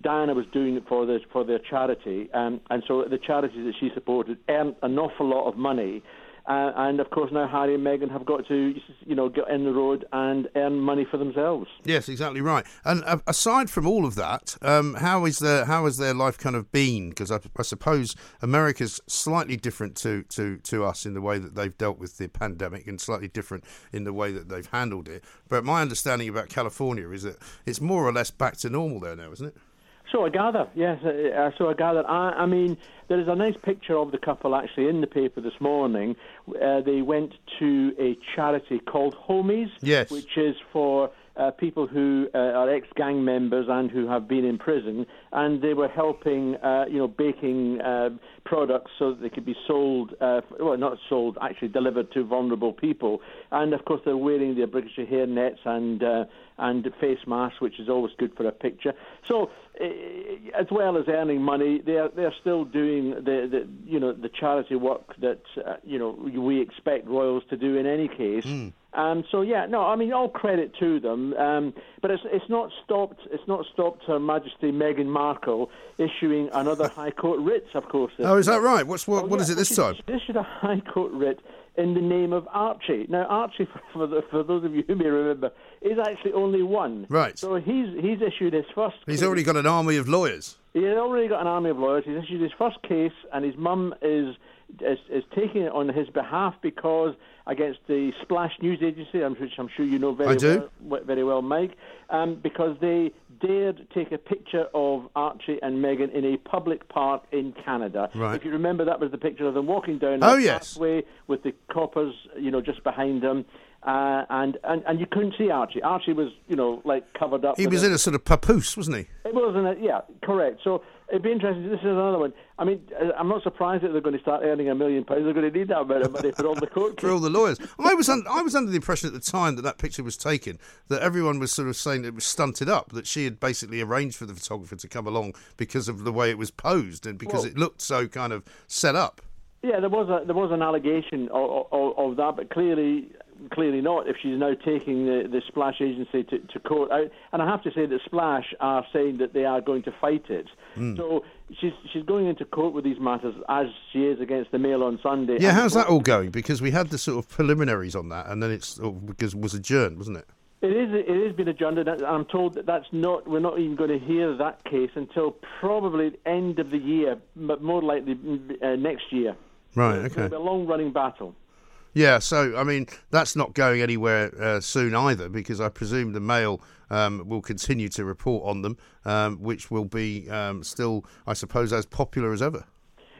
Diana was doing it for their, for their charity, um, and so the charities that she supported earned an awful lot of money. Uh, and, of course, now Harry and Meghan have got to, you know, get in the road and earn money for themselves. Yes, exactly right. And uh, aside from all of that, um, how is their how has their life kind of been? Because I, I suppose America's slightly different to, to, to us in the way that they've dealt with the pandemic, and slightly different in the way that they've handled it. But my understanding about California is that it's more or less back to normal there now, isn't it? So I gather, yes, uh, so I gather. I, I mean, there is a nice picture of the couple actually in the paper this morning. Uh, they went to a charity called Homies, yes. which is for uh, people who uh, are ex-gang members and who have been in prison, and they were helping, uh, you know, baking uh, products so that they could be sold, uh, well, not sold, actually delivered to vulnerable people. And, of course, they're wearing their British hairnets and uh, and face masks, which is always good for a picture. So, uh, as well as earning money, they're they're still doing the, the you know the charity work that uh, you know we expect royals to do in any case. Mm. Um, so yeah, no, I mean all credit to them. Um, but it's it's not stopped. It's not stopped Her Majesty Meghan Markle issuing another High Court writ, of course. Oh, is that right? What's what? Oh, what yeah, is it this she, time? She issued a High Court writ in the name of Archie. Now, Archie, for the, for those of you who may remember, is actually only one. Right. So he's he's issued his first case. He's already got an army of lawyers. He's already got an army of lawyers. He's issued his first case, and his mum is is, is taking it on his behalf because against the Splash News Agency, which I'm sure you know very I do. well, very well, Mike, um, because they dared take a picture of Archie and Meghan in a public park in Canada. Right. If you remember, that was the picture of them walking down the oh, yes. pathway with the coppers, you know, just behind them. Uh, and, and and you couldn't see Archie. Archie was, you know, like covered up. He was it. in a sort of papoose, wasn't he? It wasn't, a, yeah, correct. So it'd be interesting. This is another one. I mean, I'm not surprised that they're going to start earning a million pounds. They're going to need that amount of money for all the court for all the lawyers. I was un- I was under the impression at the time that that picture was taken that everyone was sort of saying it was stunted up, that she had basically arranged for the photographer to come along because of the way it was posed and because well, it looked so kind of set up. Yeah, there was a there was an allegation of, of, of that, but clearly. Clearly not, if she's now taking the, the Splash agency to, to court. I, and I have to say that Splash are saying that they are going to fight it. Mm. So she's she's going into court with these matters, as she is against the Mail on Sunday. Yeah, and how's that all going? Because we had the sort of preliminaries on that, and then it's because it was adjourned, wasn't it? It is. It has been adjourned, and I'm told that that's not. We're not even going to hear that case until probably the end of the year, but more likely uh, next year. Right. Okay. It's going to be a long-running battle. Yeah, so, I mean, that's not going anywhere uh, soon either, because I presume the Mail um, will continue to report on them, um, which will be um, still, I suppose, as popular as ever.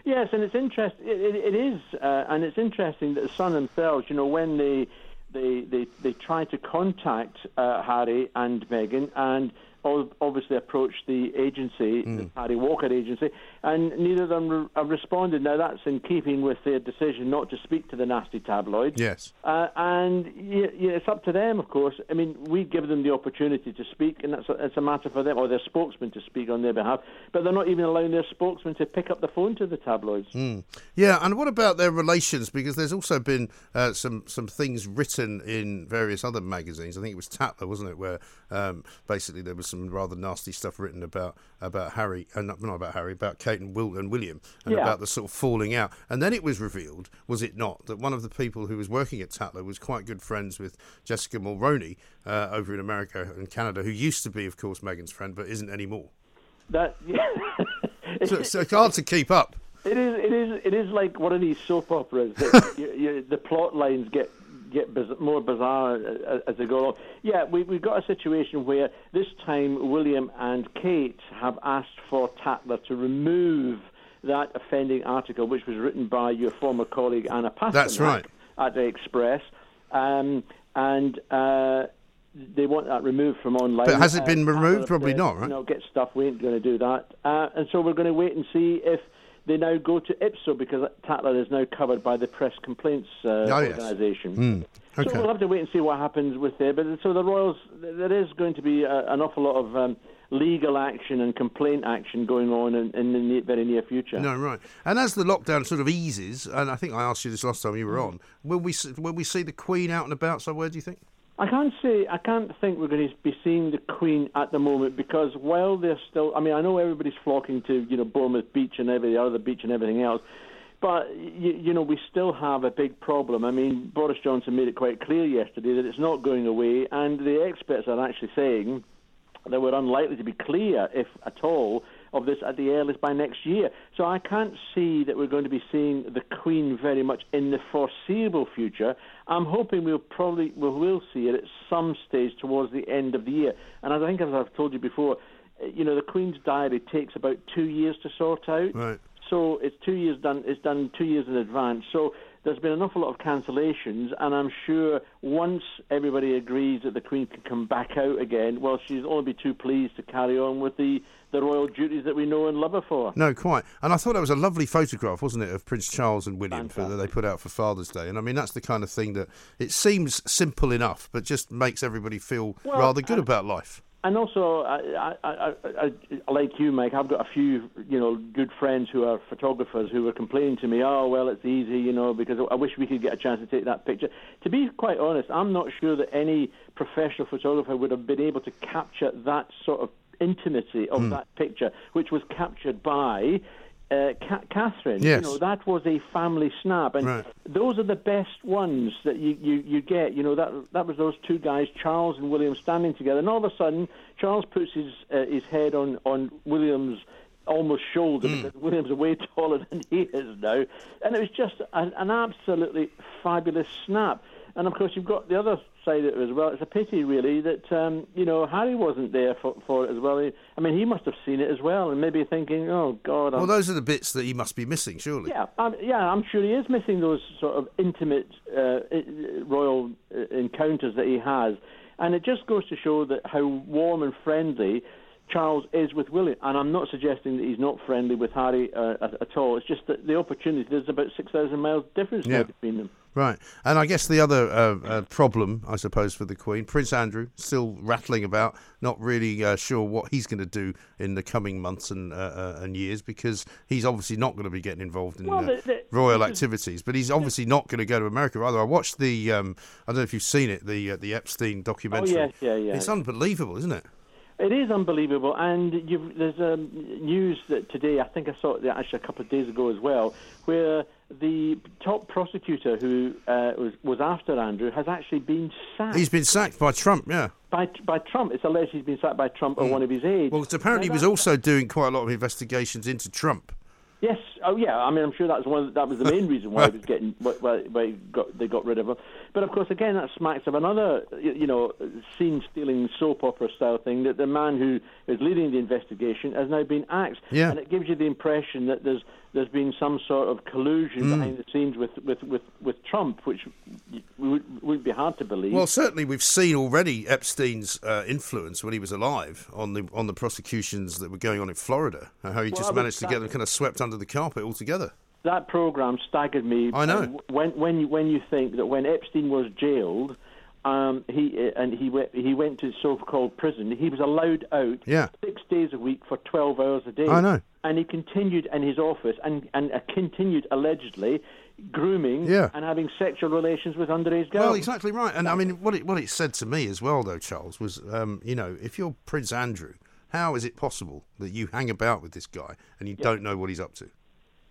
Yes, and it's interesting. It, it, it is, uh, and it's interesting that the Sun themselves, you know, when they they they, they tried to contact uh, Harry and Meghan, and obviously approached the agency, mm. the Harry Walker agency, and neither of them re- responded. Now, that's in keeping with their decision not to speak to the nasty tabloids. Yes. Uh, and you, you, it's up to them, of course. I mean, we give them the opportunity to speak, and that's a, it's a matter for them, or their spokesman to speak on their behalf, but they're not even allowing their spokesman to pick up the phone to the tabloids. Mm. Yeah, and what about their relations? Because there's also been uh, some, some things written in various other magazines. I think it was Tatler, wasn't it, where um, basically there was some rather nasty stuff written about about Harry, and uh, not about Harry, about Kate and, Will, and William, and yeah. about the sort of falling out. And then it was revealed, was it not, that one of the people who was working at Tatler was quite good friends with Jessica Mulroney uh, over in America and Canada, who used to be, of course, Meghan's friend, but isn't anymore. That yeah. so, so it's hard to keep up. It is. It is. It is like one of these soap operas. That you, you, the plot lines get. get biz- more bizarre as, as they go along. Yeah, we, we've got a situation where this time William and Kate have asked for Tatler to remove that offending article, which was written by your former colleague Anna Pasternak. That's right. At the Express. Um, and uh, they want that removed from online. But has it been uh, removed? Probably not, right? No, get stuff. We ain't going to do that. Uh, and so we're going to wait and see if they now go to IPSO, because Tatler is now covered by the Press Complaints uh, oh, yes. Organisation. Mm. Okay. So we'll have to wait and see what happens with it. But so the Royals, there is going to be a, an awful lot of um, legal action and complaint action going on in, in the very near future. No, right. And as the lockdown sort of eases, and I think I asked you this last time you were on, will we will we see the Queen out and about somewhere, do you think? I can't say, I can't think we're going to be seeing the Queen at the moment, because while they're still, I mean, I know everybody's flocking to, you know, Bournemouth Beach and every other beach and everything else, but, you, you know, we still have a big problem. I mean, Boris Johnson made it quite clear yesterday that it's not going away, and the experts are actually saying that we're unlikely to be clear, if at all, of this at the earliest by next year. So I can't see that we're going to be seeing the Queen very much in the foreseeable future. I'm hoping we'll probably we will see it at some stage towards the end of the year. And as I think as I've told you before, you know, the Queen's diary takes about two years to sort out. Right. So it's two years done. It's done two years in advance. So there's been an awful lot of cancellations, and I'm sure once everybody agrees that the Queen can come back out again, well, she's only be too pleased to carry on with the, the royal duties that we know and love her for. No, quite. And I thought that was a lovely photograph, wasn't it, of Prince Charles and William for, that they put out for Father's Day. And, I mean, that's the kind of thing that it seems simple enough, but just makes everybody feel well, rather good uh, about life. And also, I, I, I, I, like you, Mike, I've got a few, you know, good friends who are photographers who were complaining to me, oh, well, it's easy, you know, because I wish we could get a chance to take that picture. To be quite honest, I'm not sure that any professional photographer would have been able to capture that sort of intimacy of mm. that picture, which was captured by uh, Ka- Catherine. Yes. You know, that was a family snap. And right. those are the best ones that you, you, you get. You know, that that was those two guys, Charles and William, standing together. And all of a sudden, Charles puts his uh, his head on, on William's almost shoulder, mm. because William's way taller than he is now. And it was just an, an absolutely fabulous snap. And, of course, you've got the other side of it as well. It's a pity, really, that, um, you know, Harry wasn't there for, for it as well. I mean, he must have seen it as well and maybe thinking, oh, God. I'm... Well, those are the bits that he must be missing, surely. Yeah, um, yeah, I'm sure he is missing those sort of intimate uh, royal encounters that he has. And it just goes to show that how warm and friendly Charles is with William, and I'm not suggesting that he's not friendly with Harry uh, at, at all. It's just that the opportunity, there's about six thousand miles difference yeah. between them. Right, and I guess the other uh, uh, problem, I suppose, for the Queen, Prince Andrew, still rattling about, not really uh, sure what he's going to do in the coming months and uh, uh, and years, because he's obviously not going to be getting involved in well, the, the, royal the, activities, but he's obviously not going to go to America either. I watched the, um, I don't know if you've seen it, the uh, the Epstein documentary. Oh, yes, yeah, yeah. It's unbelievable, isn't it? It is unbelievable, and you've, there's um, news that today, I think I saw it actually a couple of days ago as well, where the top prosecutor who uh, was, was after Andrew has actually been sacked. He's been sacked by Trump, yeah. By by Trump. It's alleged he's been sacked by Trump mm. or one of his aides. Well, it's apparently now he was also doing quite a lot of investigations into Trump. Yes, Oh yeah, I mean, I'm sure that's one. Of the, that was the main reason why he was getting, why, why he got, they got rid of him. But of course, again, that smacks of another, you know, scene-stealing soap opera style thing. That the man who is leading the investigation has now been axed, yeah. and it gives you the impression that there's there's been some sort of collusion mm. behind the scenes with, with, with, with Trump, which would, would be hard to believe. Well, certainly we've seen already Epstein's uh, influence when he was alive on the on the prosecutions that were going on in Florida, and how he well, just managed to get them kind of swept under the carpet altogether. That programme staggered me. I know. When when you, when you think that when Epstein was jailed, um, he and he went, he went to so-called prison, he was allowed out yeah. six days a week for twelve hours a day. I know. And he continued in his office and, and uh, continued allegedly grooming yeah. and having sexual relations with underage girls. Well, exactly right. And I mean, what it what it said to me as well, though, Charles, was, um, you know, if you're Prince Andrew, how is it possible that you hang about with this guy and you yeah. don't know what he's up to?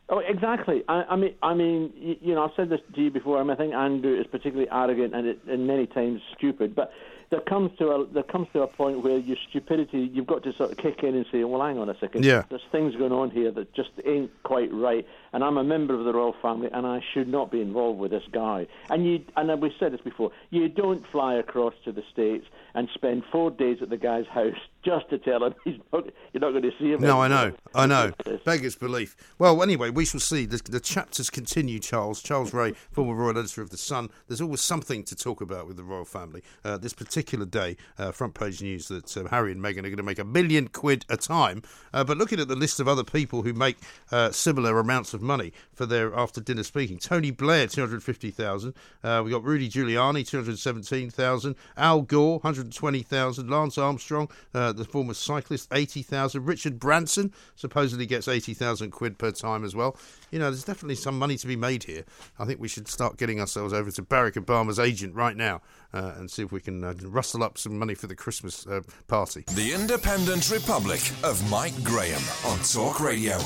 Oh, exactly. I, I mean, I mean, you, you know, I've said this to you before. I mean, I think Andrew is particularly arrogant and, it, and many times stupid. But there comes to a there comes to a point where your stupidity, you've got to sort of kick in and say, "Well, hang on a second. Yeah. There's things going on here that just ain't quite right." And I'm a member of the royal family, and I should not be involved with this guy. And you, and we've said this before. You don't fly across to the States and spend four days at the guy's house just to tell him he's not, you're not going to see him. No, anymore. I know, I know. Beggars belief. Well, anyway, we shall see. The, the chapters continue, Charles. Charles Rae, former royal editor of The Sun. There's always something to talk about with the royal family. Uh, this particular day, uh, front page news that um, Harry and Meghan are going to make a million quid a time. Uh, but looking at the list of other people who make uh, similar amounts of money for their after-dinner speaking, Tony Blair, two hundred fifty thousand. Uh, we got Rudy Giuliani, two hundred seventeen thousand. Al Gore, one hundred twenty thousand. Lance Armstrong, uh, the former cyclist, eighty thousand. Richard Branson supposedly gets eighty thousand quid per time as well. You know, there's definitely some money to be made here. I think we should start getting ourselves over to Barack Obama's agent right now uh, and see if we can uh, rustle up some money for the Christmas uh, party. The Independent Republic of Mike Graham on Talk Radio.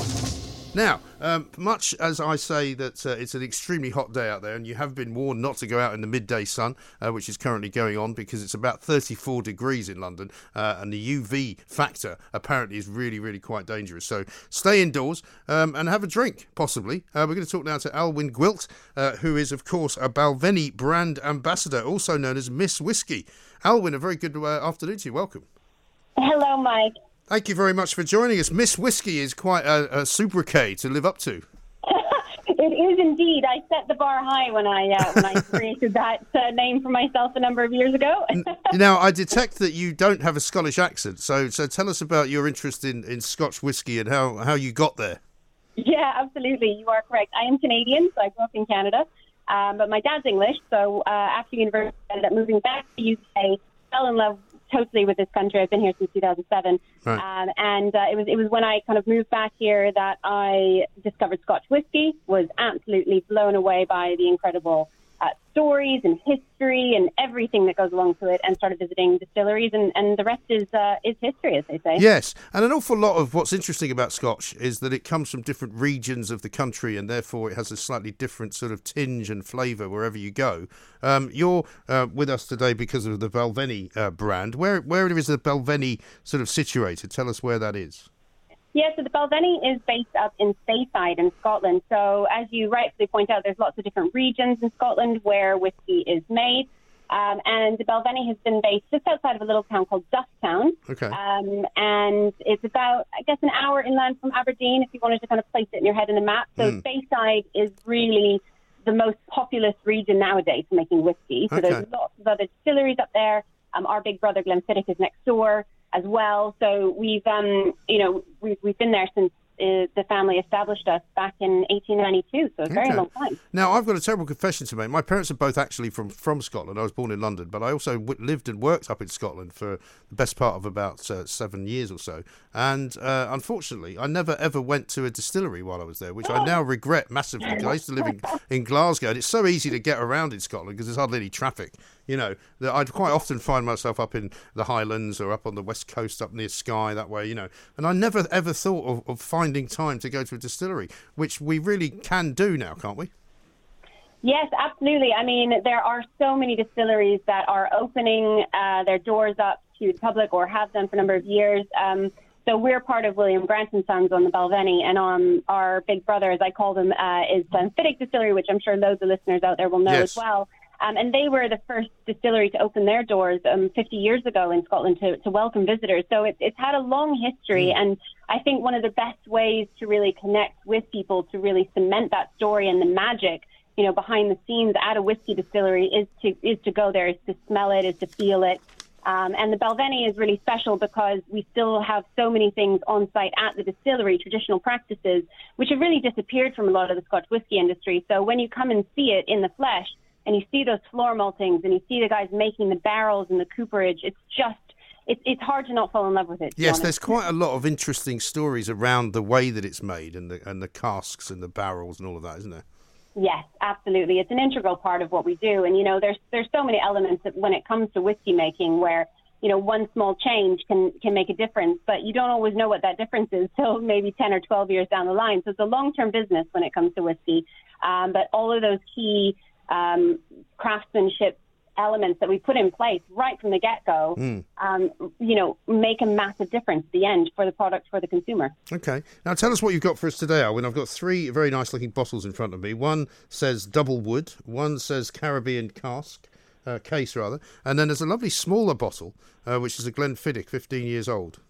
Now, um, much as I say that uh, it's an extremely hot day out there and you have been warned not to go out in the midday sun, uh, which is currently going on because it's about thirty-four degrees in London uh, and the U V factor apparently is really, really quite dangerous. So stay indoors um, and have a drink, possibly. Uh, we're going to talk now to Alwyn Gwilt, uh, who is, of course, a Balvenie brand ambassador, also known as Miss Whiskey. Alwyn, a very good uh, afternoon to you. Welcome. Hello, Mike. Thank you very much for joining us. Miss Whiskey is quite a, a sobriquet to live up to. It is indeed. I set the bar high when I uh, when I created that uh, name for myself a number of years ago. Now, I detect that you don't have a Scottish accent, so so tell us about your interest in, in Scotch whiskey and how, how you got there. Yeah, absolutely. You are correct. I am Canadian, so I grew up in Canada, um, but my dad's English, so uh, after university I ended up moving back to the U K, fell in love totally with this country. I've been here since two thousand seven. Right. Um, and uh, it was it was when I kind of moved back here that I discovered Scotch whiskey, was absolutely blown away by the incredible uh, stories and history and everything that goes along to it, and started visiting distilleries, and, and the rest is uh, is history, as they say. Yes, and an awful lot of what's interesting about Scotch is that it comes from different regions of the country, and therefore it has a slightly different sort of tinge and flavour wherever you go. Um, you're uh, with us today because of the Balvenie uh, brand. Where where is the Balvenie sort of situated? Tell us where that is. Yeah, so the Balvenie is based up in Speyside in Scotland. So as you rightfully point out, there's lots of different regions in Scotland where whiskey is made. Um, and the Balvenie has been based just outside of a little town called Dufftown. Okay. Um, and it's about, I guess, an hour inland from Aberdeen, if you wanted to kind of place it in your head in a map. So mm. Speyside is really the most populous region nowadays for making whiskey. So okay. There's lots of other distilleries up there. Um, our big brother Glenfiddich is next door as well, so we've um, you know we've we've been there since uh, the family established us back in eighteen ninety-two, so it's a very okay. long time. Now, I've got a terrible confession to make. My parents are both actually from, from Scotland. I was born in London, but I also w- lived and worked up in Scotland for the best part of about uh, seven years or so. And uh, unfortunately, I never ever went to a distillery while I was there, which oh. I now regret massively. I used to live in, in Glasgow, and it's so easy to get around in Scotland because there's hardly any traffic. You know, that I'd quite often find myself up in the Highlands or up on the West Coast, up near Skye, that way, you know. And I never, ever thought of, of finding time to go to a distillery, which we really can do now, can't we? Yes, absolutely. I mean, there are so many distilleries that are opening uh, their doors up to the public or have done for a number of years. Um, So we're part of William Grant and Sons on the Balvenie, and on our big brother, as I call them, uh, is Glenfiddich Distillery, which I'm sure loads of listeners out there will know yes. as well. Um, and they were the first distillery to open their doors um, fifty years ago in Scotland to, to welcome visitors. So it, it's had a long history, mm. and I think one of the best ways to really connect with people, to really cement that story and the magic, you know, behind the scenes at a whiskey distillery, is to is to go there, is to smell it, is to feel it. Um, and the Balvenie is really special because we still have so many things on site at the distillery, traditional practices, which have really disappeared from a lot of the Scotch whiskey industry. So when you come and see it in the flesh, and you see those floor maltings, and you see the guys making the barrels and the cooperage, it's just, it's it's hard to not fall in love with it. Yes, there's quite a lot of interesting stories around the way that it's made, and the and the casks and the barrels and all of that, isn't there? Yes, absolutely. It's an integral part of what we do. And, you know, there's there's so many elements that when it comes to whiskey making where, you know, one small change can, can make a difference, but you don't always know what that difference is till maybe ten or twelve years down the line. So it's a long-term business when it comes to whiskey. Um, but all of those key Um, craftsmanship elements that we put in place right from the get-go, mm. um, you know, make a massive difference at the end for the product, for the consumer. Okay. Now tell us what you've got for us today, Alwyn. I've got three very nice-looking bottles in front of me. One says double wood, one says Caribbean cask, uh, case rather, and then there's a lovely smaller bottle, uh, which is a Glenfiddich, fifteen years old.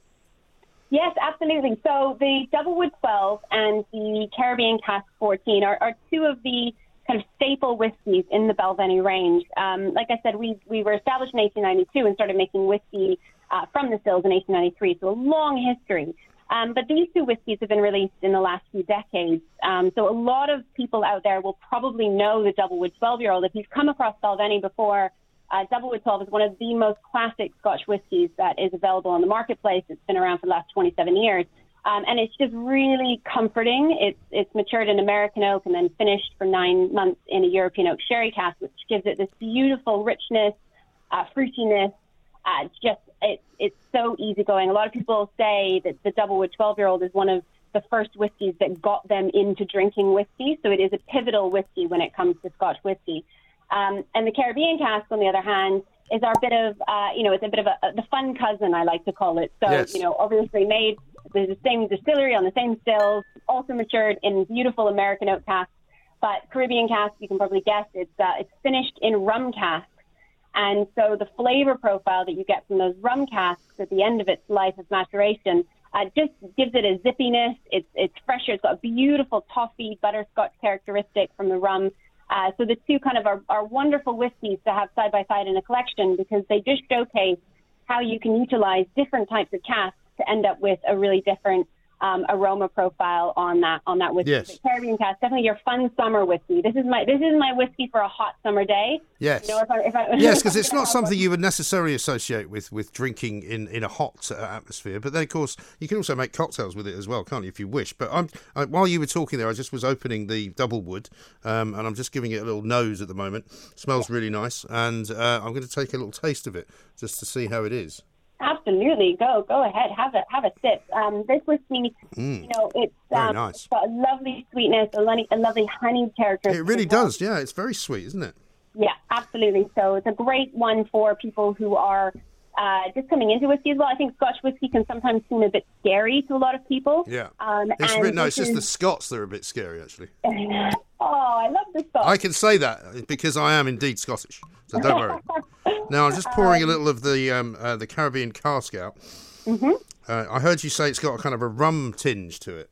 Yes, absolutely. So the double wood twelve and the Caribbean cask fourteen are, are two of the kind of staple whiskies in the Balvenie range. Um, like I said, we we were established in eighteen ninety-two and started making whiskey uh, from the stills in eighteen ninety-three, so a long history. Um, but these two whiskies have been released in the last few decades. Um, so a lot of people out there will probably know the Doublewood twelve-year-old. If you've come across Balvenie before, uh, Doublewood twelve is one of the most classic Scotch whiskies that is available on the marketplace. It's been around for the last twenty-seven years. Um, and it's just really comforting. It's it's matured in American oak and then finished for nine months in a European oak sherry cask, which gives it this beautiful richness, uh, fruitiness. Uh, just it, it's so easygoing. A lot of people say that the Doublewood twelve-year-old is one of the first whiskies that got them into drinking whiskey. So it is a pivotal whiskey when it comes to Scotch whiskey. Um, and the Caribbean cask, on the other hand, is our bit of, uh, you know, it's a bit of a, the fun cousin, I like to call it. So, yes. you know, obviously made with the same distillery on the same stills, also matured in beautiful American oak casks. But Caribbean casks, you can probably guess, it's uh, it's finished in rum casks. And so the flavor profile that you get from those rum casks at the end of its life of maturation uh, just gives it a zippiness. It's, it's fresher. It's got a beautiful toffee, butterscotch characteristic from the rum. Uh, so the two kind of are, are wonderful whiskeys to have side by side in a collection because they just showcase how you can utilize different types of casks to end up with a really different um, aroma profile on that on that whiskey. Yes. The Caribbean cask, definitely your fun summer whiskey. This is my this is my whiskey for a hot summer day. Yes, you know, if I, if I, yes, because it's not something you would necessarily associate with, with drinking in, in a hot uh, atmosphere. But then, of course, you can also make cocktails with it as well, can't you, if you wish? But I'm I, while you were talking there, I just was opening the double wood, um, and I'm just giving it a little nose at the moment. It smells really nice, and uh, I'm going to take a little taste of it just to see how it is. Absolutely, go go ahead, have a have a sip. Um, this whiskey, mm. you know, it's, um, nice. It's got a lovely sweetness, a lovely, a lovely honey character. It really does, yeah. It's very sweet, isn't it? Yeah, absolutely. So it's a great one for people who are uh, just coming into whiskey as well. I think Scotch whiskey can sometimes seem a bit scary to a lot of people. Yeah, um, it's and bit, no, it's just is... the Scots that are a bit scary, actually. Oh, I love the Scots. I can say that because I am indeed Scottish, so don't worry. Now, I'm just pouring a little of the um, uh, the Caribbean cask out. Mm-hmm. Uh, I heard you say it's got a kind of a rum tinge to it.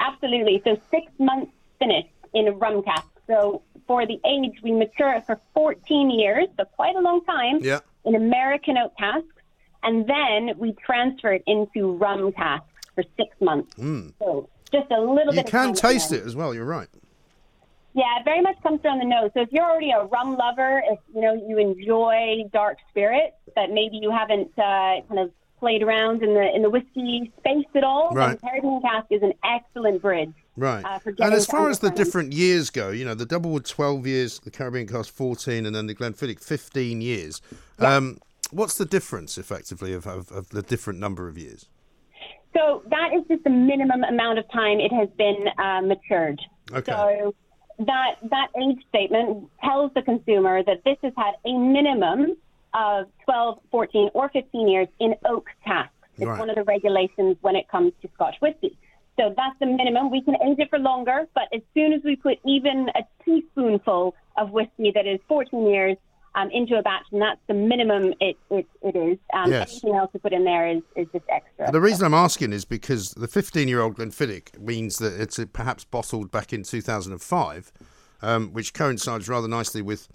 Absolutely. So six months finished in a rum cask. So for the age, we mature it for fourteen years, so quite a long time, yeah. in American oak casks. And then we transfer it into rum casks for six months. Mm. So just a little you bit of time. You can taste it as well, you're right. Yeah, it very much comes down the nose. So if you're already a rum lover, if you know you enjoy dark spirits, but maybe you haven't uh, kind of played around in the in the whiskey space at all, right. then Caribbean cask is an excellent bridge. Right. Uh, for and as far as the different years go, you know, the Doublewood twelve years, the Caribbean cask fourteen, and then the Glenfiddich fifteen years. Yeah. Um, what's the difference, effectively, of, of, of the different number of years? So that is just the minimum amount of time it has been uh, matured. Okay. So That that age statement tells the consumer that this has had a minimum of twelve, fourteen, or fifteen years in oak casks. It's right. one of the regulations when it comes to Scotch whiskey. So that's the minimum. We can age it for longer, but as soon as we put even a teaspoonful of whiskey that is fourteen years um, into a batch, and that's the minimum it it, it is. Um, yes. Anything else to put in there is, is just extra. And the reason I'm asking is because the fifteen-year-old Glenfiddich means that it's perhaps bottled back in two thousand five, um, which coincides rather nicely with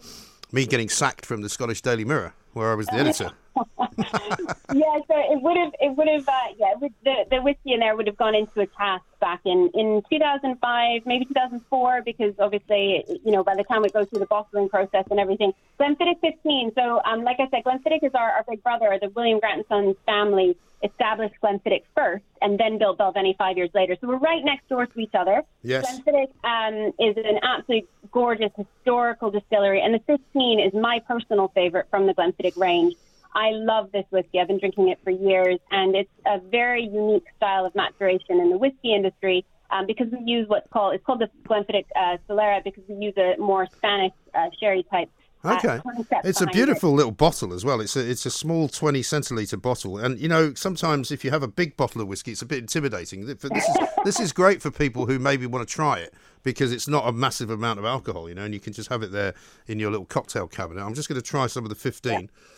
me getting sacked from the Scottish Daily Mirror, where I was the editor. yeah, so it would have, it would have, uh, yeah, would, the the whiskey in there would have gone into a cask back in, in two thousand five, maybe two thousand four, because obviously, you know, by the time it goes through the bottling process and everything, Glenfiddich fifteen. So, um, like I said, Glenfiddich is our, our big brother. The William Grant and Sons family established Glenfiddich first, and then built Balvenie five years later. So we're right next door to each other. Yes. Glenfiddich um, is an absolutely gorgeous historical distillery, and the fifteen is my personal favorite from the Glenfiddich range. I love this whiskey. I've been drinking it for years, and it's a very unique style of maturation in the whiskey industry um, because we use what's called, it's called the Glenfiddich uh, Solera, because we use a more Spanish uh, sherry type uh, okay. concept. It's a beautiful it. little bottle as well. It's a, it's a small twenty centiliter bottle. And, you know, sometimes if you have a big bottle of whiskey, it's a bit intimidating. This is, this is great for people who maybe want to try it, because it's not a massive amount of alcohol, you know, and you can just have it there in your little cocktail cabinet. I'm just going to try some of the fifteen. Yeah.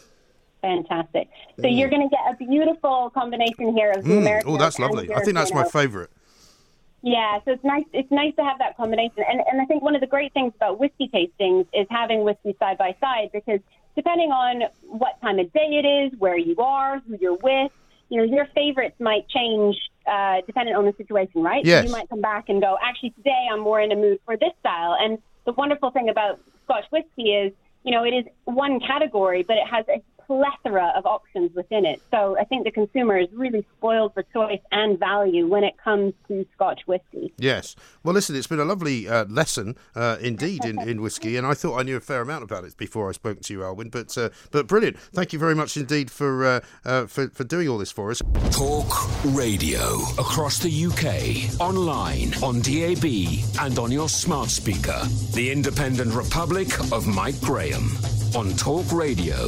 Fantastic. So mm. you're going to get a beautiful combination here of the mm. American. Oh, that's lovely. I think that's my favorite. Yeah, so it's nice It's nice to have that combination. And, and I think one of the great things about whiskey tastings is having whiskey side by side, because depending on what time of day it is, where you are, who you're with, you know, your favorites might change uh, dependent on the situation, right? Yes. So you might come back and go, actually, today I'm more in a mood for this style. And the wonderful thing about Scotch whiskey is, you know, it is one category, but it has a plethora of options within it. So I think the consumer is really spoiled for choice and value when it comes to Scotch whiskey. Yes. Well, listen, it's been a lovely uh, lesson uh, indeed in, in whiskey, and I thought I knew a fair amount about it before I spoke to you, Alwyn, but uh, but brilliant. Thank you very much indeed for, uh, uh, for, for doing all this for us. Talk Radio across the U K, online, on D A B and on your smart speaker. The Independent Republic of Mike Graham on Talk Radio.